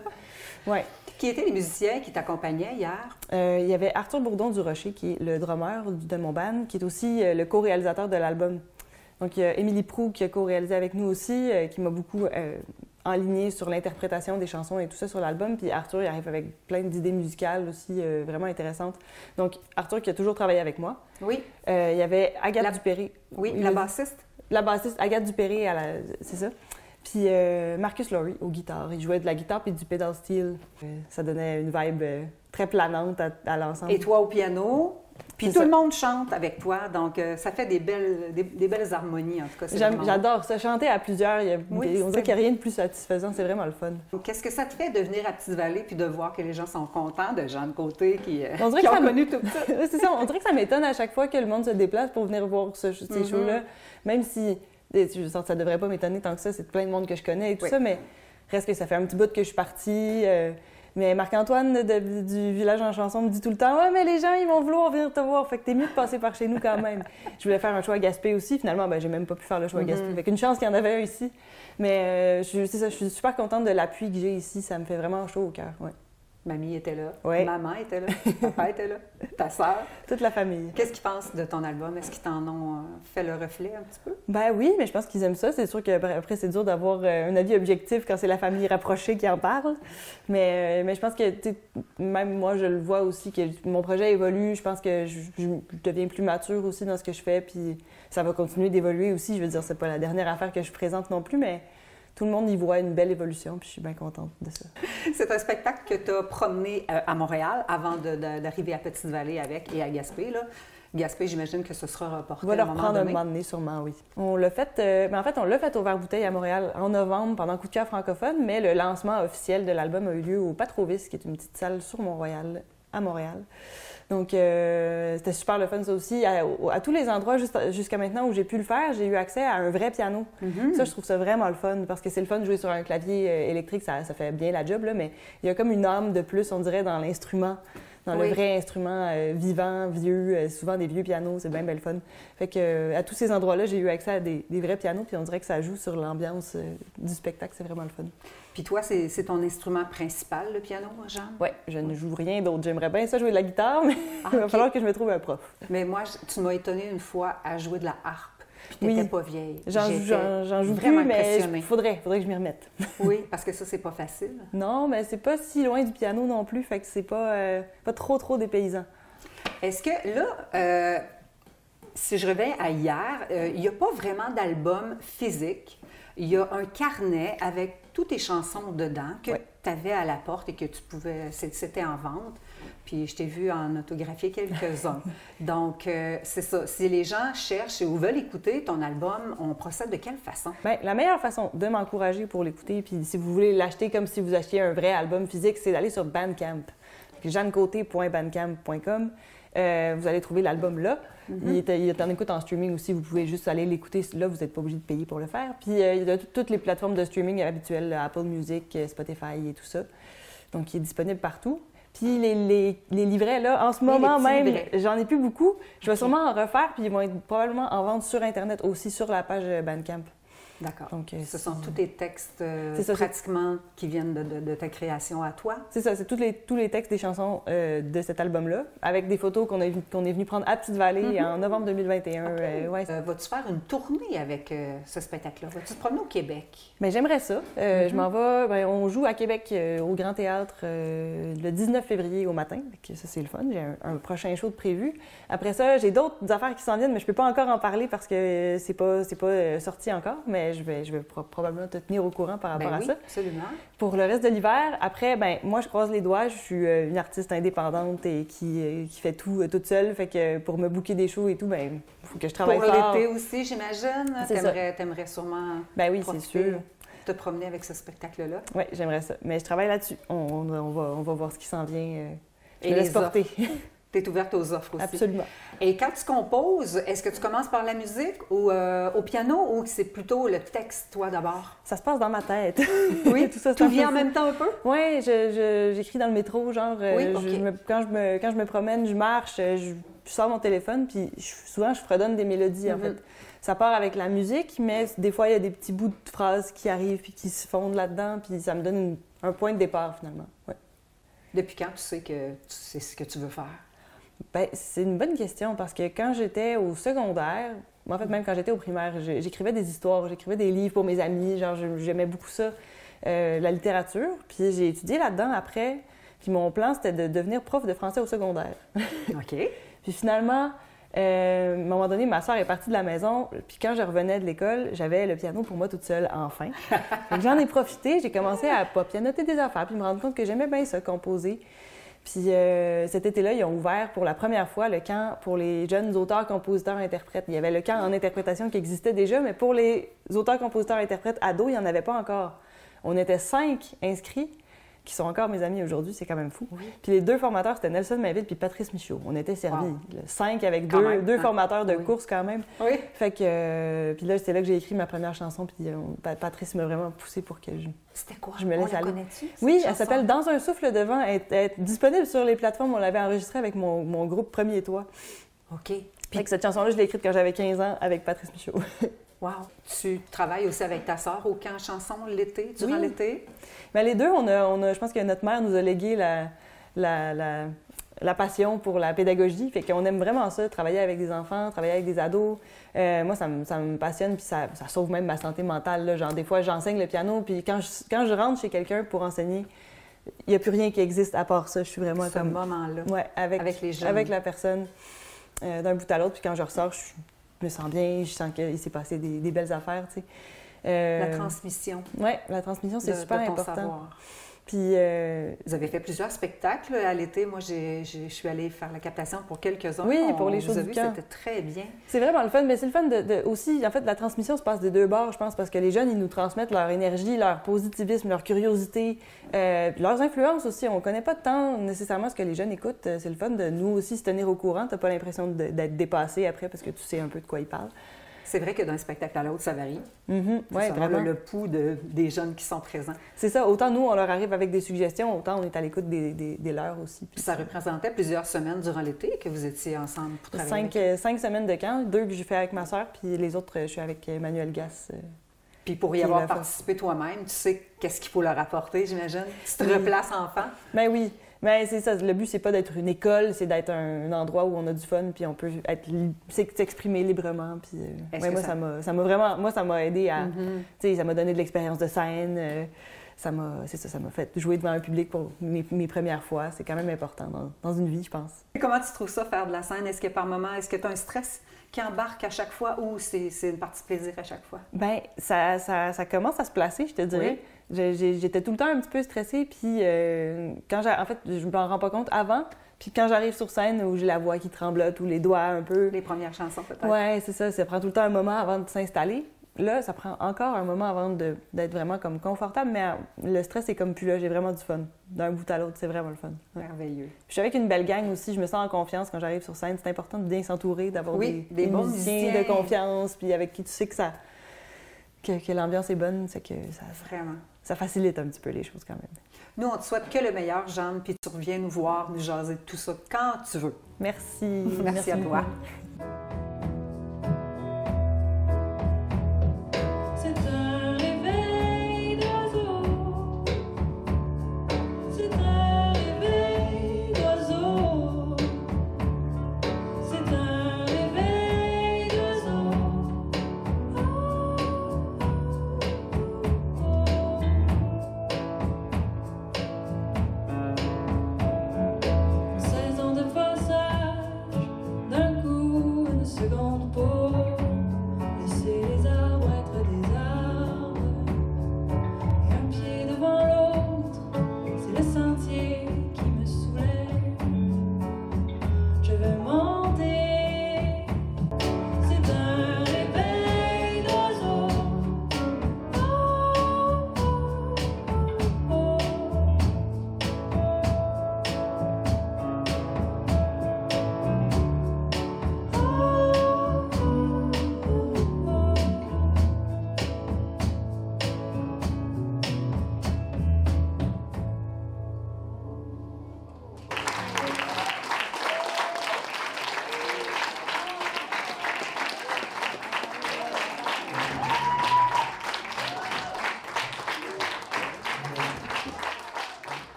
Oui. Qui étaient les musiciens qui t'accompagnaient hier? Euh, il y avait Arthur Bourdon-Durocher, qui est le drummer de mon band, qui est aussi le co-réalisateur de l'album. Donc, il y a Émilie Proux qui a co-réalisé avec nous aussi, euh, qui m'a beaucoup euh, enlignée sur l'interprétation des chansons et tout ça sur l'album. Puis Arthur, il arrive avec plein d'idées musicales aussi euh, vraiment intéressantes. Donc, Arthur qui a toujours travaillé avec moi. Oui. Euh, il y avait Agathe la... Dupéré. Oui, la bassiste. La bassiste, Agathe Dupéré, la... c'est ça. Puis euh, Marcus Laurie aux guitares. Il jouait de la guitare puis du pedal steel. Euh, ça donnait une vibe euh, très planante à, à l'ensemble. Et toi au piano? Puis tout ça. Le monde chante avec toi, donc euh, ça fait des belles, des, des belles harmonies, en tout cas. J'adore ça. Chanter à plusieurs, il y a oui, des, on dirait qu'il n'y a rien de plus satisfaisant. C'est vraiment le fun. Qu'est-ce que ça te fait de venir à Petite-Vallée puis de voir que les gens sont contents de Jeanne Côté qui, on qui que ont ça connu tout ça? C'est ça. On dirait que ça m'étonne à chaque fois que le monde se déplace pour venir voir ce, ces mm-hmm. shows-là. Même si, ça ne devrait pas m'étonner tant que ça, c'est plein de monde que je connais et tout oui. ça, mais reste que ça fait un petit bout que je suis partie. Euh, Mais Marc-Antoine de, du Village en chanson me dit tout le temps « Ouais, mais les gens, ils vont vouloir venir te voir, fait que t'es mieux de passer par chez nous quand même. » Je voulais faire un choix à Gaspé aussi. Finalement, ben, j'ai même pas pu faire le choix à Gaspé. Mm-hmm. Fait qu'une chance qu'il y en avait un ici. Mais euh, je, c'est ça, je suis super contente de l'appui que j'ai ici. Ça me fait vraiment chaud au cœur, ouais. Mamie était là, ouais. Maman était là, papa était là, ta sœur. Toute la famille. Qu'est-ce qu'ils pensent de ton album? Est-ce qu'ils t'en ont fait le reflet un petit peu? Ben oui, mais je pense qu'ils aiment ça. C'est sûr qu'après, c'est dur d'avoir un avis objectif quand c'est la famille rapprochée qui en parle. Mais, mais je pense que, tu sais, même moi, je le vois aussi, que mon projet évolue. Je pense que je, je deviens plus mature aussi dans ce que je fais. Puis ça va continuer d'évoluer aussi. Je veux dire, c'est pas la dernière affaire que je présente non plus, mais... Tout le monde y voit une belle évolution, puis je suis bien contente de ça. C'est un spectacle que tu as promené à Montréal avant de, de, d'arriver à Petite-Vallée avec et à Gaspé, là. Gaspé, j'imagine que ce sera reporté à un moment donné. On va le reprendre à un moment donné, sûrement, oui. On l'a fait, euh, mais en fait, on l'a fait au Vert-Bouteille à Montréal en novembre pendant Coup de cœur francophone, mais le lancement officiel de l'album a eu lieu au Patrovis, qui est une petite salle sur Mont-Royal à Montréal. Donc, euh, c'était super le fun, ça aussi. À, à tous les endroits, jusqu'à maintenant, où j'ai pu le faire, j'ai eu accès à un vrai piano. Mm-hmm. Ça, je trouve ça vraiment le fun, parce que c'est le fun de jouer sur un clavier électrique. Ça, ça fait bien la job, là, mais il y a comme une âme de plus, on dirait, dans l'instrument. Dans oui. le vrai instrument euh, vivant, vieux, euh, souvent des vieux pianos, c'est bien, bien le fun. Fait que, euh, à tous ces endroits-là, j'ai eu accès à des, des vrais pianos, puis on dirait que ça joue sur l'ambiance euh, du spectacle, c'est vraiment le fun. Puis toi, c'est, c'est ton instrument principal, le piano, Jeanne? Oui, je ne joue rien d'autre. J'aimerais bien ça jouer de la guitare, mais ah, il va okay. falloir que je me trouve un prof. Mais moi, je, tu m'as étonnée une fois à jouer de la harpe. Tu n'étais oui. pas vieille. J'en, j'en, j'en joue vraiment plus, mais il faudrait, faudrait que je m'y remette. Oui, parce que ça, c'est pas facile. Non, mais c'est pas si loin du piano non plus, fait que c'est pas, euh, pas trop, trop dépaysant. Est-ce que là, euh, si je reviens à hier, il euh, n'y a pas vraiment d'album physique. Il y a un carnet avec toutes tes chansons dedans que ouais. tu avais à la porte et que tu pouvais. C'était en vente. Puis je t'ai vu en autographier quelques-uns. Donc, euh, c'est ça. Si les gens cherchent ou veulent écouter ton album, on procède de quelle façon? Bien, la meilleure façon de m'encourager pour l'écouter, puis si vous voulez l'acheter comme si vous achetiez un vrai album physique, c'est d'aller sur Bandcamp. jeanne côté point bandcamp point com. Euh, vous allez trouver l'album là. Mm-hmm. Il, est, il est en écoute en streaming aussi. Vous pouvez juste aller l'écouter là. Vous n'êtes pas obligé de payer pour le faire. Puis, euh, il y a toutes les plateformes de streaming habituelles, Apple Music, Spotify et tout ça. Donc, il est disponible partout. Puis les, les, les livrets, là, en ce moment même, livrets. J'en ai plus beaucoup. Je vais okay. sûrement en refaire, puis ils vont être probablement en vente sur Internet aussi, sur la page Bandcamp. D'accord. Donc, euh, ce sont tous tes textes euh, ça, pratiquement c'est... qui viennent de, de, de ta création à toi? C'est ça, c'est tous les, tous les textes des chansons euh, de cet album-là, avec des photos qu'on, a, qu'on est venu prendre à Petite-Vallée mm-hmm. en novembre deux mille vingt et un. Okay. Euh, ouais. euh, vas-tu faire une tournée avec euh, ce spectacle-là? Vas-tu te promener au Québec? Bien, j'aimerais ça. Euh, mm-hmm. Je m'en vais. Bien, on joue à Québec euh, au Grand Théâtre euh, le dix-neuf février au matin. Donc, ça, c'est le fun. J'ai un, un prochain show de prévu. Après ça, j'ai d'autres affaires qui s'en viennent, mais je ne peux pas encore en parler parce que c'est pas, c'est pas euh, sorti encore. Mais je vais, je vais pro- probablement te tenir au courant par rapport ben à oui, ça. Absolument. Pour le reste de l'hiver, après, ben moi, je croise les doigts. Je suis euh, une artiste indépendante et qui, euh, qui fait tout euh, toute seule. Fait que pour me booker des shows et tout, ben il faut que je travaille pour fort. Pour l'été aussi, j'imagine. C'est t'aimerais, t'aimerais sûrement ben oui, profiter, c'est sûr. Te promener avec ce spectacle-là. Oui, j'aimerais ça. Mais je travaille là-dessus. On, on, on, va, on va voir ce qui s'en vient. Je et me les laisse porter. Tu es ouverte aux offres aussi. Absolument. Et quand tu composes, est-ce que tu commences par la musique ou euh, au piano ou c'est plutôt le texte, toi, d'abord? Ça se passe dans ma tête. Oui, tout ça. Tout vient en même temps un peu? Oui, je, je, j'écris dans le métro, genre, oui, okay. je, je me, quand, je me, quand je me promène, je marche, je, je sors mon téléphone, puis je, souvent, je fredonne des mélodies, mm-hmm. en fait. Ça part avec la musique, mais des fois, il y a des petits bouts de phrases qui arrivent puis qui se fondent là-dedans, puis ça me donne une, un point de départ, finalement. Ouais. Depuis quand tu sais que tu sais ce que tu veux faire? Bien, c'est une bonne question parce que quand j'étais au secondaire, en fait, même quand j'étais au primaire, j'écrivais des histoires, j'écrivais des livres pour mes amis, genre j'aimais beaucoup ça, euh, la littérature. Puis j'ai étudié là-dedans après, puis mon plan, c'était de devenir prof de français au secondaire. OK. Puis finalement, euh, à un moment donné, ma soeur est partie de la maison, puis quand je revenais de l'école, j'avais le piano pour moi toute seule, enfin. Donc j'en ai profité, j'ai commencé à pas pianoter des affaires, puis me rendre compte que j'aimais bien ça, composer. Puis euh, cet été-là, ils ont ouvert pour la première fois le camp pour les jeunes auteurs, compositeurs, interprètes. Il y avait le camp en interprétation qui existait déjà, mais pour les auteurs, compositeurs, interprètes ados, il n'y en avait pas encore. On était cinq inscrits, qui sont encore mes amis aujourd'hui, c'est quand même fou. Oui. Puis les deux formateurs, c'était Nelson Mavid puis Patrice Michaud. On était servis. Wow. Cinq avec deux, même, deux hein? formateurs de oui. course quand même. Oui. Fait que... Euh, puis là, c'est là que j'ai écrit ma première chanson, puis euh, Patrice m'a vraiment poussée pour que je... C'était quoi? Je me laisse on aller. La connais-tu? Oui, elle chanson? S'appelle « Dans un souffle de vent ». Elle est disponible sur les plateformes. On l'avait enregistrée avec mon, mon groupe Premier Toit. OK. Puis que cette chanson-là, je l'ai écrite quand j'avais quinze ans avec Patrice Michaud. Wow! Tu travailles aussi avec ta sœur au camp chanson l'été, durant oui. l'été? Bien, les deux, on a, on a, je pense que notre mère nous a légué la, la, la, la passion pour la pédagogie. Fait qu'on aime vraiment ça, travailler avec des enfants, travailler avec des ados. Euh, moi, ça me, ça me passionne, puis ça, ça sauve même ma santé mentale. Là. Genre, des fois, j'enseigne le piano, puis quand je, quand je rentre chez quelqu'un pour enseigner, il n'y a plus rien qui existe à part ça. Je suis vraiment Ce comme... moment-là, ouais, avec, avec les jeunes. Avec la personne, euh, d'un bout à l'autre. Puis quand je ressors, je suis... Je me sens bien, je sens qu'il s'est passé des, des belles affaires, tu sais. Euh... La transmission. Oui, la transmission, c'est de, super de ton important. Savoir. Puis, euh... vous avez fait plusieurs spectacles à l'été. Moi, j'ai, j'ai, je suis allée faire la captation pour quelques-uns. Oui, on, pour les shows du camp. C'était très bien. C'est vraiment le fun. Mais c'est le fun de, de, aussi. En fait, la transmission se passe des deux bords, je pense, parce que les jeunes, ils nous transmettent leur énergie, leur positivisme, leur curiosité, euh, leurs influences aussi. On ne connaît pas tant nécessairement ce que les jeunes écoutent. C'est le fun de nous aussi se tenir au courant. Tu n'as pas l'impression de, d'être dépassé après parce que tu sais un peu de quoi ils parlent. C'est vrai que d'un spectacle à l'autre, ça varie. Mm-hmm. Oui, vraiment. Le, le pouls de, des jeunes qui sont présents. C'est ça. Autant nous, on leur arrive avec des suggestions, autant on est à l'écoute des, des, des leurs aussi. Puis ça représentait plusieurs semaines durant l'été que vous étiez ensemble pour travailler. Cinq, avec... cinq semaines de camp. Deux que j'ai fait avec ma sœur, puis les autres, je suis avec Manuel Gasse. Puis pour y avoir participé toi-même, tu sais qu'est-ce qu'il faut leur apporter, j'imagine. Tu te oui. replaces enfant. Bien oui. Mais c'est ça, le but, c'est pas d'être une école, c'est d'être un endroit où on a du fun, puis on peut être li- s'exprimer librement. Puis, euh, ouais, moi, ça... Ça, m'a, ça m'a vraiment, moi, ça m'a aidé à, mm-hmm. tu sais, ça m'a donné de l'expérience de scène. Euh, ça m'a, c'est ça, ça m'a fait jouer devant un public pour mes, mes premières fois. C'est quand même important dans, dans une vie, je pense. Et comment tu trouves ça, faire de la scène? Est-ce que par moment, est-ce que tu as un stress qui embarque à chaque fois ou c'est, c'est une partie plaisir à chaque fois? Bien, ça, ça, ça commence à se placer, je te dirais. Oui. J'étais tout le temps un petit peu stressée, puis euh, quand j'ai, en fait, je m'en rends pas compte avant, puis quand j'arrive sur scène où j'ai la voix qui tremblote ou les doigts un peu... Les premières chansons, peut-être. Oui, c'est ça. Ça prend tout le temps un moment avant de s'installer. Là, ça prend encore un moment avant de, d'être vraiment comme confortable, mais le stress est comme plus là. J'ai vraiment du fun. D'un bout à l'autre, c'est vraiment le fun. Ouais. Merveilleux. Puis je suis avec une belle gang aussi. Je me sens en confiance quand j'arrive sur scène. C'est important de bien s'entourer, d'avoir oui, des, des, des bons musiciens de confiance, puis avec qui tu sais que ça... Que, que l'ambiance est bonne, c'est que ça... Vraiment. Ça facilite un petit peu les choses quand même. Nous, on te souhaite que le meilleur, Jeanne, puis tu reviens nous voir, nous jaser de tout ça quand tu veux. Merci. Merci, Merci à toi.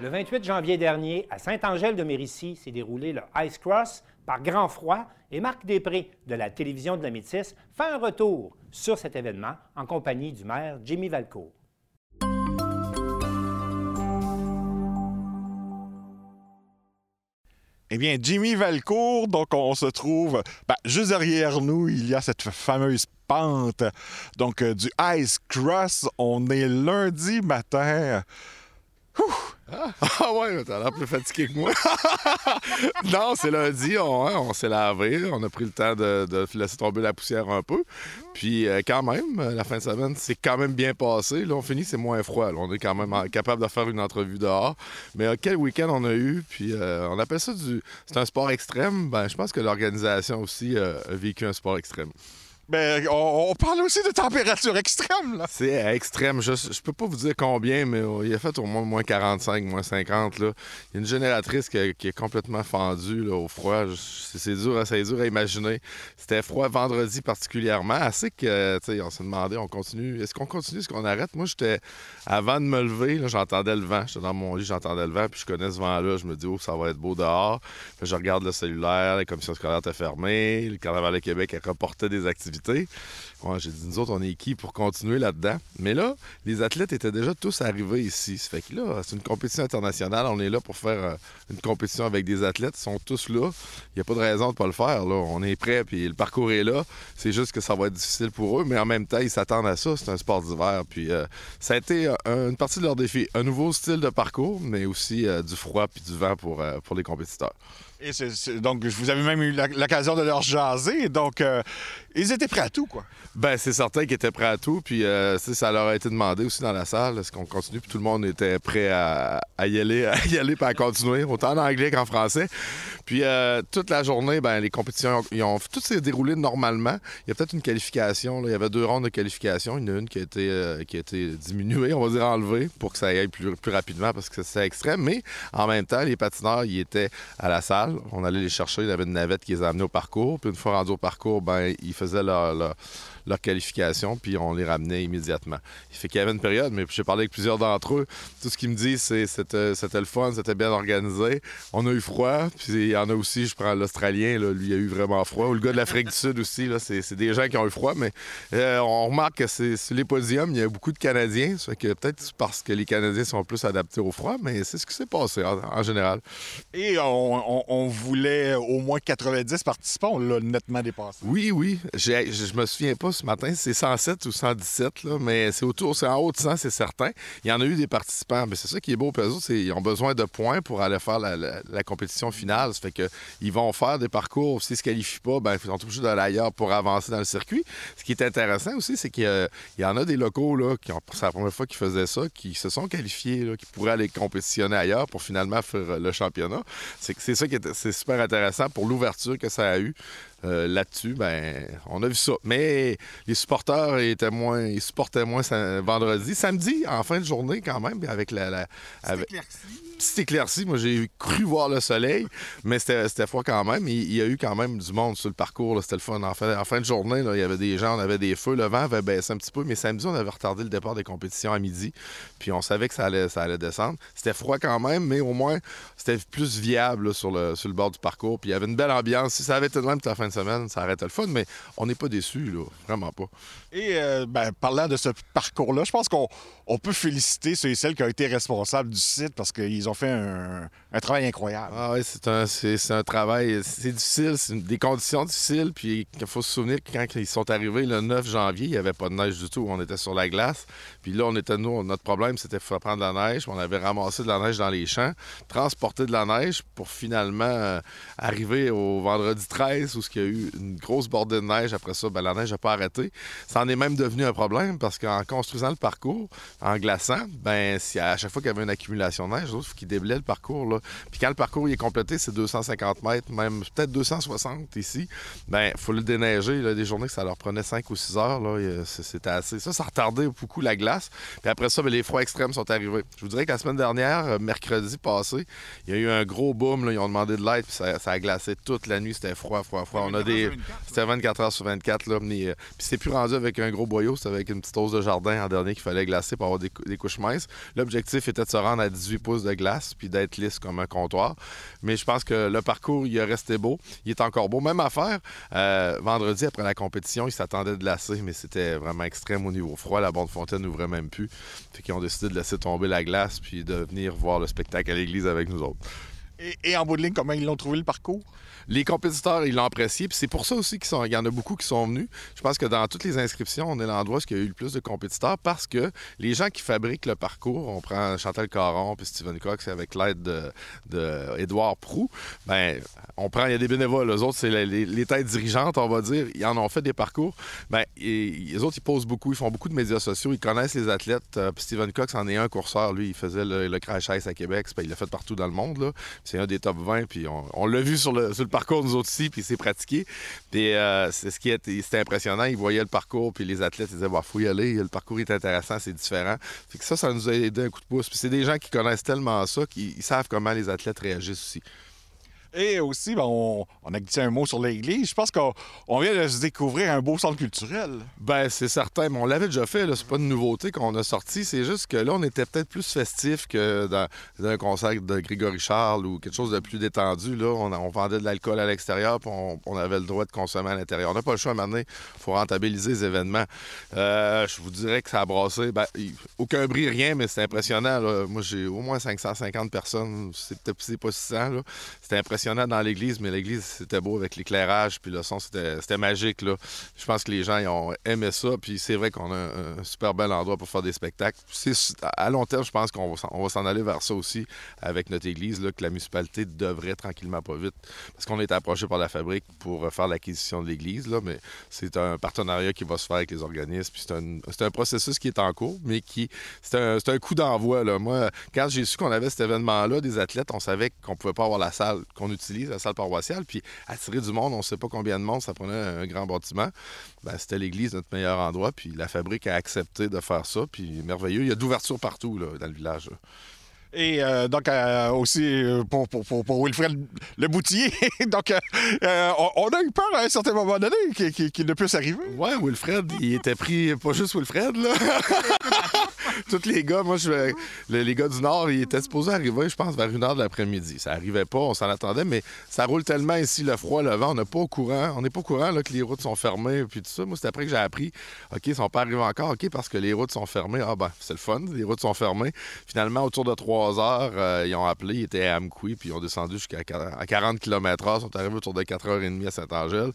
Le vingt-huit janvier dernier, à Saint-Angèle-de-Mérici, s'est déroulé le Ice Cross par grand froid et Marc Després de la télévision de la Métisse fait un retour sur cet événement en compagnie du maire Jimmy Valcourt. Eh bien, Jimmy Valcourt, donc on se trouve ben, juste derrière nous, il y a cette fameuse pente donc, du Ice Cross. On est lundi matin. Ouh! Ah, ah ouais, mais t'as l'air plus fatigué que moi. Non, c'est lundi, on, on s'est lavé, on a pris le temps de, de laisser tomber la poussière un peu. Puis euh, quand même, la fin de semaine, c'est quand même bien passé. Là, on finit, c'est moins froid. Là, on est quand même capable de faire une entrevue dehors. Mais euh, quel week-end on a eu, puis euh, on appelle ça du... C'est un sport extrême. Ben, je pense que l'organisation aussi euh, a vécu un sport extrême. Ben, on, on parle aussi de température extrême, là. C'est extrême. Je, je peux pas vous dire combien, mais il a fait au moins moins quarante-cinq, moins cinquante, là. Il y a une génératrice qui, a, qui est complètement fendue, là, au froid. Je, c'est, c'est dur, hein, c'est dur à imaginer. C'était froid vendredi particulièrement. Assez que, tu sais, on s'est demandé, on continue. Est-ce qu'on continue, est-ce qu'on arrête? Moi, j'étais... Avant de me lever, là, j'entendais le vent. J'étais dans mon lit, j'entendais le vent, puis je connais ce vent-là. Je me dis, oh, ça va être beau dehors. Puis je regarde le cellulaire, les commissions scolaires étaient fermées. Le Carnaval de Québec a reporté des activités. activité. Ouais, j'ai dit, nous autres, on est qui pour continuer là-dedans? Mais là, les athlètes étaient déjà tous arrivés ici. Ça fait que là, c'est une compétition internationale. On est là pour faire une compétition avec des athlètes. Ils sont tous là. Il n'y a pas de raison de ne pas le faire. Là. On est prêts, puis le parcours est là. C'est juste que ça va être difficile pour eux, mais en même temps, ils s'attendent à ça. C'est un sport d'hiver. Puis euh, ça a été une partie de leur défi. Un nouveau style de parcours, mais aussi euh, du froid puis du vent pour, euh, pour les compétiteurs. Et c'est, c'est, donc, vous avez même eu l'occasion de leur jaser. Donc, euh, ils étaient prêts à tout, quoi. Bien, c'est certain qu'ils étaient prêts à tout. Puis, euh, ça leur a été demandé aussi dans la salle. Est-ce qu'on continue? Puis, tout le monde était prêt à, à y aller, à y aller, puis à continuer, autant en anglais qu'en français. Puis, euh, toute la journée, ben les compétitions, ils ont, toutes s'est déroulé normalement. Il y a peut-être une qualification. Là. Il y avait deux rondes de qualification. Il y en a une qui a été, euh, qui a été diminuée, on va dire enlevée, pour que ça aille plus, plus rapidement parce que c'est extrême. Mais, en même temps, les patineurs, ils étaient à la salle. On allait les chercher, il y avait une navette qui les amenait au parcours. Puis une fois rendus au parcours, ben ils faisaient leur, leur, leur qualification, puis on les ramenait immédiatement. Il fait qu'il y avait une période, mais j'ai parlé avec plusieurs d'entre eux. Tout ce qu'ils me disent, c'est c'était, c'était le fun, c'était bien organisé. On a eu froid, puis il y en a aussi, je prends l'Australien, là, lui, il a eu vraiment froid. Ou le gars de l'Afrique du Sud aussi, là, c'est, c'est des gens qui ont eu froid, mais euh, on remarque que c'est, sur les podiums, il y a beaucoup de Canadiens. Ça fait que peut-être parce que les Canadiens sont plus adaptés au froid, mais c'est ce qui s'est passé en, en général. Et on, on... on voulait au moins quatre-vingt-dix participants. On l'a nettement dépassé. Oui, oui. J'ai, je ne me souviens pas ce matin. C'est cent sept ou cent dix-sept, là, mais c'est autour, c'est en haut de cent, c'est certain. Il y en a eu des participants. Mais c'est ça qui est beau pour eux autres. Ils ont besoin de points pour aller faire la, la, la compétition finale. Ça fait qu'ils vont faire des parcours. S'ils ne se qualifient pas, bien, ils sont obligés d'aller ailleurs pour avancer dans le circuit. Ce qui est intéressant aussi, c'est qu'il y, a, il y en a des locaux, là, qui ont, c'est la première fois qu'ils faisaient ça, qui se sont qualifiés, là, qui pourraient aller compétitionner ailleurs pour finalement faire le championnat. C'est, c'est ça qui est c'est super intéressant pour l'ouverture que ça a eu euh, là-dessus. Ben, on a vu ça. Mais les supporters étaient moins, ils supportaient moins sa- vendredi. Samedi, en fin de journée quand même, avec la... la avec... Petite éclaircie. Moi, j'ai cru voir le soleil, mais c'était, c'était froid quand même. Il, il y a eu quand même du monde sur le parcours. Là. C'était le fun. En fin, en fin de journée, là, il y avait des gens, on avait des feux. Le vent avait baissé un petit peu, mais samedi, on avait retardé le départ des compétitions à midi. Puis on savait que ça allait, ça allait descendre. C'était froid quand même, mais au moins, c'était plus viable là, sur, le, sur le bord du parcours. Puis il y avait une belle ambiance. Si ça avait été de même toute la fin de semaine, ça aurait été le fun, mais on n'est pas déçus, là. Vraiment pas. Et euh, ben, parlant de ce parcours-là, je pense qu'on on peut féliciter ceux et celles qui ont été responsables du site parce qu'ils Ils ont fait un, un travail incroyable. Ah oui, c'est un, c'est, c'est un travail... C'est difficile, c'est des conditions difficiles. Puis il faut se souvenir que quand ils sont arrivés le neuf janvier, il n'y avait pas de neige du tout. On était sur la glace. Puis là, on était nous, notre problème, c'était qu'il faut prendre de la neige. On avait ramassé de la neige dans les champs, transporté de la neige pour finalement euh, arriver au vendredi treize où il y a eu une grosse bordée de neige. Après ça, bien, la neige n'a pas arrêté. Ça en est même devenu un problème parce qu'en construisant le parcours, en glaçant, bien, si à chaque fois qu'il y avait une accumulation de neige, il faut qu'il déblaye le parcours. Là. Puis quand le parcours il est complété, c'est deux cent cinquante mètres, même peut-être deux cent soixante ici. Bien, il faut le déneiger. Là, des journées que ça leur prenait cinq ou six heures, là, c'était assez. Ça, ça retardait beaucoup la glace. Puis après ça, bien, les froids extrêmes sont arrivés. Je vous dirais que la semaine dernière, mercredi passé, il y a eu un gros boom. Là. Ils ont demandé de l'aide, puis ça, ça a glacé toute la nuit. C'était froid, froid, froid. On a des... C'était vingt-quatre heures sur vingt-quatre. Là. Mais, euh... Puis c'est plus rendu avec un gros boyau. C'était avec une petite hausse de jardin en dernier qu'il fallait glacer pour avoir des, cou... des couches minces. L'objectif était de se rendre à dix-huit pouces de glace, puis d'être lisse comme un comptoir. Mais je pense que le parcours, il a resté beau. Il est encore beau. Même affaire, euh, vendredi, après la compétition, ils s'attendaient de glacer, mais c'était vraiment extrême au niveau froid. La Bonnefontaine n'ouvrait même plus. Fait qu'ils ont décidé de laisser tomber la glace, puis de venir voir le spectacle à l'église avec nous autres. Et, et en bout de ligne, comment ils l'ont trouvé, le parcours? Les compétiteurs, ils l'ont apprécié. Puis c'est pour ça aussi qu'il y en a beaucoup qui sont venus. Je pense que dans toutes les inscriptions, on est l'endroit où il y a eu le plus de compétiteurs parce que les gens qui fabriquent le parcours, on prend Chantal Caron puis Stephen Cox avec l'aide de, de Édouard Proux, bien, on prend, il y a des bénévoles. Eux autres, c'est les, les têtes dirigeantes, on va dire. Ils en ont fait des parcours. Bien, et, les autres, ils posent beaucoup. Ils font beaucoup de médias sociaux. Ils connaissent les athlètes. Puis Stephen Cox en est un courseur. Lui, il faisait le, le crash ice à Québec. Bien, il l'a fait partout dans le monde, là. C'est un des top vingt. Puis on, on l'a vu sur le, sur le parcours, nous autres aussi, puis c'est pratiqué. Puis euh, c'est ce qui était, c'était impressionnant. Ils voyaient le parcours, puis les athlètes, ils disaient bah, « faut y aller, le parcours est intéressant, c'est différent ». Fait que ça, ça nous a aidé un coup de pouce. Puis c'est des gens qui connaissent tellement ça qu'ils savent comment les athlètes réagissent aussi. Et aussi, ben, on, on a dit un mot sur l'église. Je pense qu'on vient de se découvrir un beau centre culturel. Bien, c'est certain, mais on l'avait déjà fait. C'est pas une nouveauté qu'on a sorti. C'est juste que là, on était peut-être plus festif que dans, dans un concert de Grégory Charles ou quelque chose de plus détendu. Là, on, on vendait de l'alcool à l'extérieur puis on, on avait le droit de consommer à l'intérieur. On n'a pas le choix à un moment donné. Il faut rentabiliser les événements. Euh, je vous dirais que ça a brassé. Ben, aucun bruit, rien, mais c'est impressionnant. Là. Moi, j'ai au moins cinq cent cinquante personnes. C'est peut-être pas six cents. C'était impressionnant. Dans l'église, mais l'église, c'était beau avec l'éclairage, puis le son, c'était magique. Là. Je pense que les gens, ils ont aimé ça, puis c'est vrai qu'on a un, un super bel endroit pour faire des spectacles. À long terme, je pense qu'on va s'en aller vers ça aussi avec notre église, là, que la municipalité devrait tranquillement pas vite, parce qu'on est approché par la fabrique pour faire l'acquisition de l'église, mais c'est un partenariat qui va se faire avec les organismes, puis c'est un, un processus qui est en cours, mais qui c'est un, un coup d'envoi. Moi, quand j'ai su qu'on avait cet événement-là, des athlètes, on savait qu'on pouvait pas avoir la salle, qu'on utilise la salle paroissiale, puis attirer du monde, on ne sait pas combien de monde, ça prenait un grand bâtiment. Ben, c'était l'église, notre meilleur endroit, puis la fabrique a accepté de faire ça, puis merveilleux. Il y a d'ouverture partout, là, dans le village. Là. Et euh, donc, euh, aussi, pour, pour, pour, pour Wilfred le Boutillier, donc, euh, on, on a eu peur à un certain moment donné qu'il qu qu ne puisse arriver. Oui, Wilfred, il était pris, pas juste Wilfred, là. Tous les gars, moi, je, les gars du Nord, ils étaient supposés arriver, je pense, vers une heure de l'après-midi. Ça n'arrivait pas, on s'en attendait, mais ça roule tellement ici, le froid, le vent, on n'est pas au courant. On n'est pas au courant là, que les routes sont fermées, puis tout ça. Moi, c'est après que j'ai appris, OK, ils ne sont pas arrivés encore, OK, parce que les routes sont fermées. Ah, ben, c'est le fun, les routes sont fermées. Finalement, autour de trois heures, euh, ils ont appelé, ils étaient à Amqui, puis ils ont descendu jusqu'à quarante kilomètres heure. Ils sont arrivés autour de quatre heures trente à Saint-Angèle.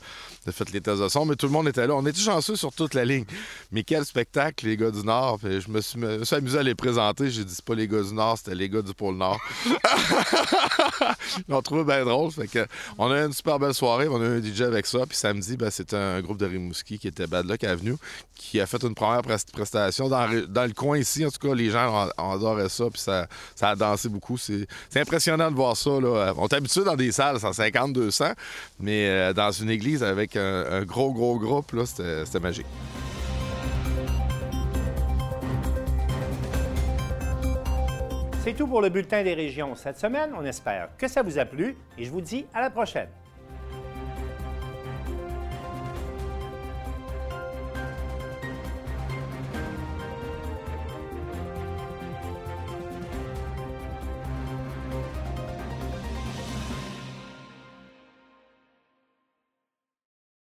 Ils ont fait les tests de son, mais tout le monde était là. On était chanceux sur toute la ligne. Mais quel spectacle, les gars du Nord. Puis je me suis Je me suis amusé à les présenter. J'ai dit, c'est pas les gars du Nord, c'était les gars du Pôle Nord. Ils l'ont trouvé bien drôle. Fait que on a eu une super belle soirée. On a eu un D J avec ça. Puis samedi, c'était un groupe de Rimouski qui était Bad Luck Avenue qui a fait une première prestation dans, dans le coin ici. En tout cas, les gens on, on adoraient ça. Puis ça, ça a dansé beaucoup. C'est impressionnant de voir ça. Là. On est habitué dans des salles, cent cinquante, deux cents. Mais euh, dans une église avec un, un gros, gros groupe, c'était magique. C'est tout pour le Bulletin des régions cette semaine. On espère que ça vous a plu et je vous dis à la prochaine.